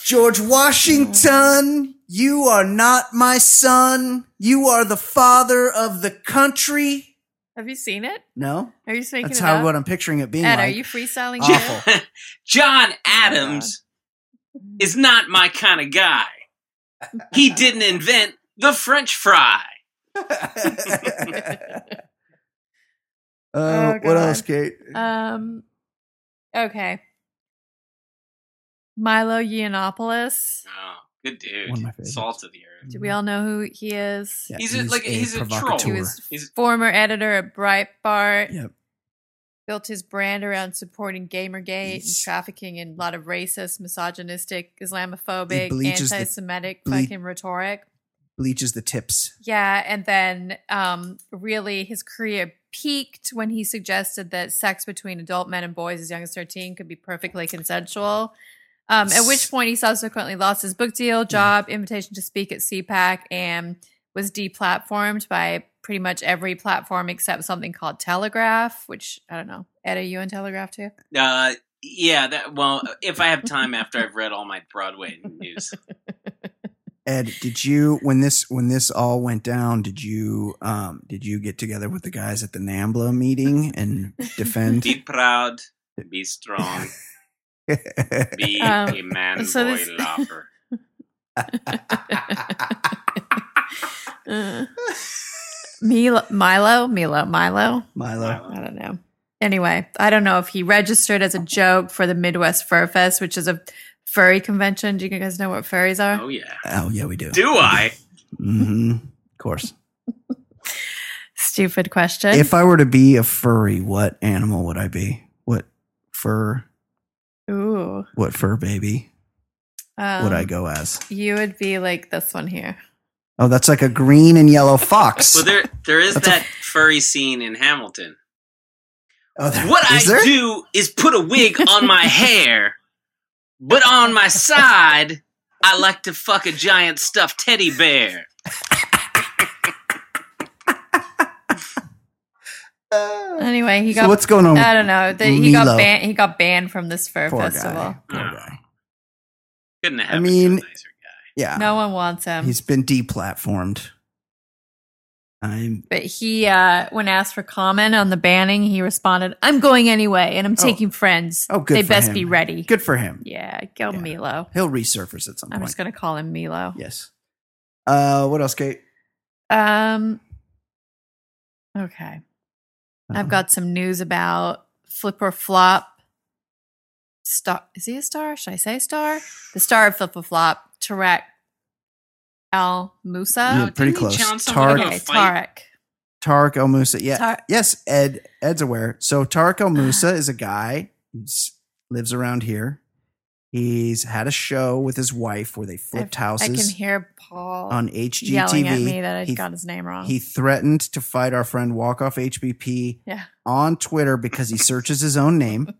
George Washington, you are not my son. You are the father of the country. Have you seen it? No. Are you making it up? That's how what I'm picturing it being. Ed, like. Are you freestyling? Awful. John Adams is not my kind of guy. He didn't invent the French fry. What else, Kate? Okay. Milo Yiannopoulos. Oh, good dude. Salt of the earth. Do we all know who he is? Yeah, he's a troll. He was former editor at Breitbart. Yep. Built his brand around supporting Gamergate and trafficking in a lot of racist, misogynistic, Islamophobic, anti-Semitic fucking rhetoric. Bleaches the tips. Yeah, and then really his career peaked when he suggested that sex between adult men and boys as young as 13 could be perfectly consensual. At which point he subsequently lost his book deal, job, invitation to speak at CPAC, and was deplatformed by pretty much every platform except something called Telegraph, which, I don't know. Ed, are you on Telegraph too? Yeah. If I have time after I've read all my Broadway news. Ed, did you, when this all went down, did you get together with the guys at the NAMBLA meeting and defend? Be proud, be strong. Be a man, so boy, this... lopper. Milo. I don't know. Anyway, I don't know if he registered as a joke for the Midwest Fur Fest, which is a furry convention. Do you guys know what furries are? Oh, yeah. Oh, yeah, we do. Do I? Mm-hmm. Of course. Stupid question. If I were to be a furry, what animal would I be? What fur... Ooh. What fur baby would I go as? You would be like this one here. Oh, that's like a green and yellow fox. Well, there is that furry scene in Hamilton. Oh, what I do is put a wig on my hair, but on my side, I like to fuck a giant stuffed teddy bear. Anyway, he got. So what's going on? I don't know. He got banned. He got banned from this fur festival. Poor guy. Couldn't have. I mean, nicer guy. Yeah. No one wants him. He's been deplatformed. But he, when asked for comment on the banning, he responded, "I'm going anyway, and I'm taking friends. Oh, good. They for best him. Be ready. Good for him. Yeah, go Milo. He'll resurface at some point. I'm just gonna call him Milo. Yes. What else, Kate? Okay. I've got some news about Flip or Flop. Star, is he a star? Should I say star? The star of Flip or Flop, Tarek El Moussa. Yeah, pretty close. Tarek El Moussa. Yeah. Yes, Ed's aware. So Tarek El Moussa is a guy who lives around here. He's had a show with his wife where they flipped houses. I can hear Paul on HGTV yelling at me that I got his name wrong. He threatened to fight our friend Walkoff HBP on Twitter because he searches his own name.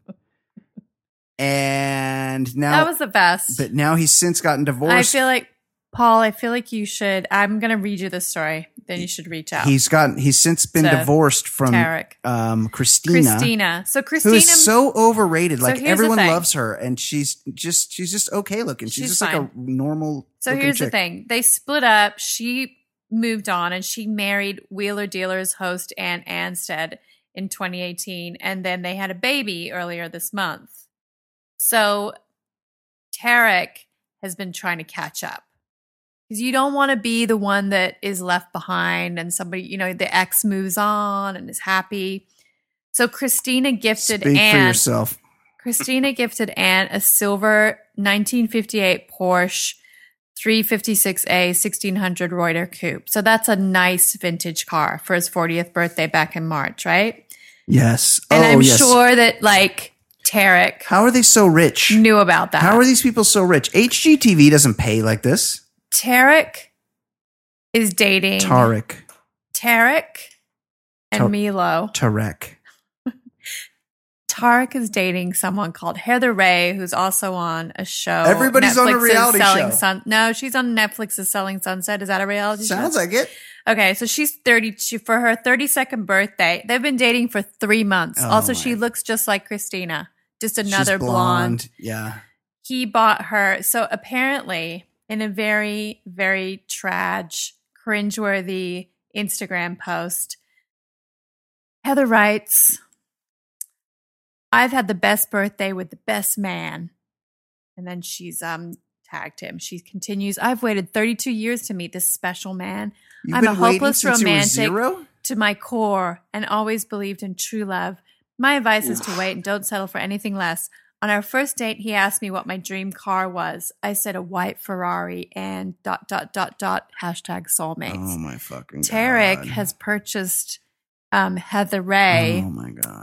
And now that was the best. But now he's since gotten divorced. I feel like you should. I'm going to read you this story. Then you should reach out. He's since been divorced from Christina. So Christina, who is so overrated. Like, everyone loves her, and she's just okay looking. She's just fine. Like a normal. So here's chick. The thing: they split up. She moved on, and she married Wheeler Dealers host Ann Anstead in 2018, and then they had a baby earlier this month. So Tarek has been trying to catch up. Because you don't want to be the one that is left behind and somebody, the ex moves on and is happy. So Christina gifted Anne a silver 1958 Porsche 356A 1600 Reuter Coupe. So that's a nice vintage car for his 40th birthday back in March, right? Yes. And I'm sure that Tarek. How are they so rich? Knew about that. How are these people so rich? HGTV doesn't pay like this. Tarek is dating Tarek and Milo. Tarek. Tarek is dating someone called Heather Ray, who's also on a show. Everybody's on a reality show. No, she's on Netflix's Selling Sunset. Is that a reality show? Sounds like it. Okay, so she's 32 for her 32nd birthday. They've been dating for 3 months. Oh, also, she looks just like Christina, just another blonde. Yeah. He bought her. So apparently, in a very, very tragic, cringeworthy Instagram post, Heather writes, "I've had the best birthday with the best man." And then she's tagged him. She continues, "I've waited 32 years to meet this special man. I'm a hopeless romantic to my core and always believed in true love. My advice is to wait and don't settle for anything less. On our first date, he asked me what my dream car was. I said a white Ferrari and ... #soulmates. Oh, my fucking God. Tarek has purchased Heather Ray,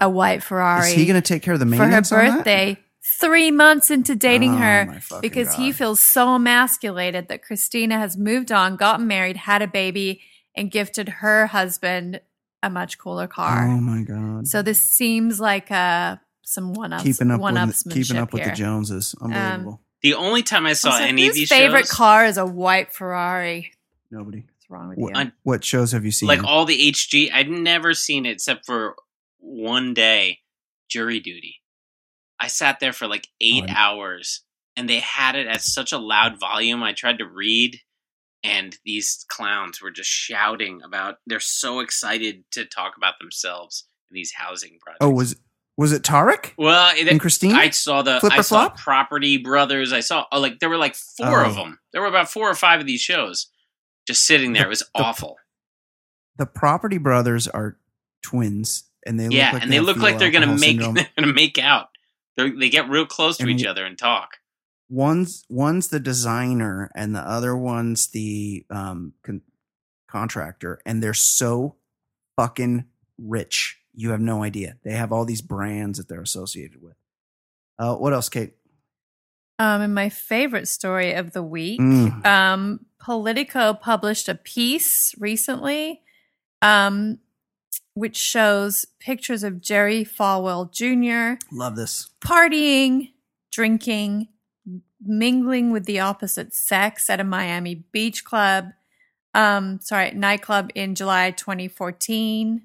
a white Ferrari. Is he going to take care of the maintenance for her birthday? 3 months into dating her, because he feels so emasculated that Christina has moved on, gotten married, had a baby, and gifted her husband a much cooler car. Oh my God! So this seems like some one-ups. Keeping up with the Joneses, unbelievable. The only time I saw any of these shows, whose favorite car is a white Ferrari? Nobody. Wrong with you. What shows have you seen? Like all the HG, I've never seen it except for one day, Jury Duty. I sat there for like 8 hours, and they had it at such a loud volume. I tried to read, and these clowns were just shouting about. They're so excited to talk about themselves in these housing projects. Oh, was it Tarek? Well, and Christine. I saw Flip or Flop? Property Brothers. I saw there were like four of them. There were about 4 or 5 of these shows. Just sitting there. It was awful. The Property Brothers are twins, and they look like and they look like they're going to make out. They get real close to each other and talk. One's the designer, and the other one's the contractor, and they're so fucking rich. You have no idea. They have all these brands that they're associated with. What else, Kate? And my favorite story of the week, Politico published a piece recently, which shows pictures of Jerry Falwell Jr. Love this. Partying, drinking, mingling with the opposite sex at a Miami Beach nightclub in July 2014.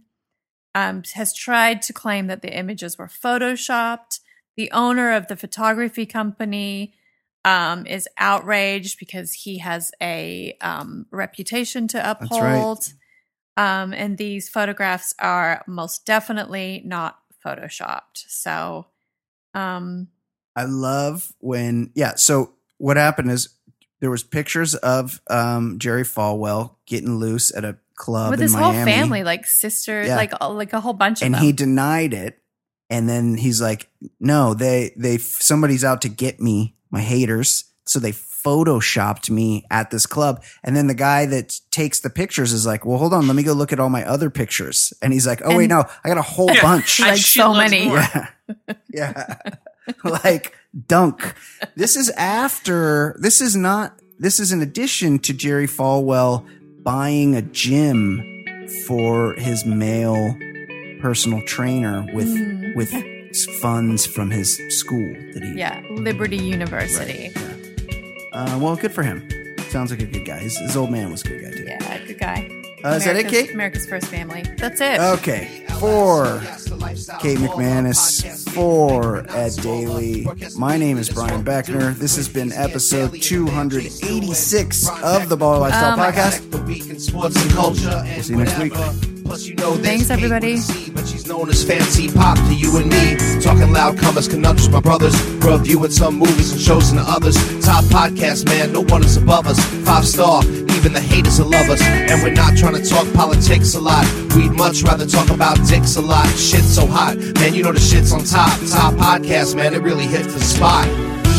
Has tried to claim that the images were photoshopped. The owner of the photography company is outraged because he has a reputation to uphold. That's right. And these photographs are most definitely not photoshopped. So I love when, so what happened is there was pictures of Jerry Falwell getting loose at a club with in Miami. With his whole family, like sisters, like a whole bunch of them. And he denied it. And then he's like, "No, somebody's out to get me, my haters. So they photoshopped me at this club." And then the guy that takes the pictures is like, "Well, hold on, let me go look at all my other pictures." And he's like, "Oh wait, no, I got a whole bunch, like so many, like dunk." This is in addition to Jerry Falwell buying a gym for his male personal trainer with funds from his school that he Liberty University. Right. Well, good for him. Sounds like a good guy. His old man was a good guy too. Yeah, good guy. Is that it, Kate? America's First Family. That's it. Okay. For Kate McManus, for Ed Daly, my name is Brian Beckner. This has been episode 286 of the Baller Lifestyle Podcast. We'll see you next week. Plus, thanks, everybody. But she's known as Fancy Pop to you and me. Talking loud, comments, conundrums, my brothers. Reviewing some movies and shows and others. Top podcast, man, no one is above us. 5-star, even the haters will love us. And we're not trying to talk politics a lot. We'd much rather talk about dicks a lot. Shit's so hot, man, you know the shit's on top. Top podcast, man, it really hit the spot.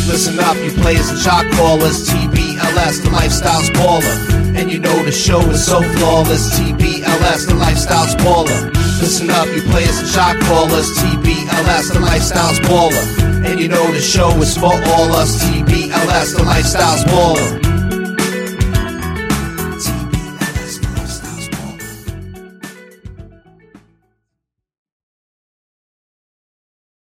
Listen up, you players and shot callers, TBI. TBLS, the lifestyle's baller. And you know the show is so flawless. TBLS, the lifestyle's baller. Listen up, you players and shot callers. TBLS, the lifestyle's baller. And you know the show is for all us. TBLS, the lifestyle's baller.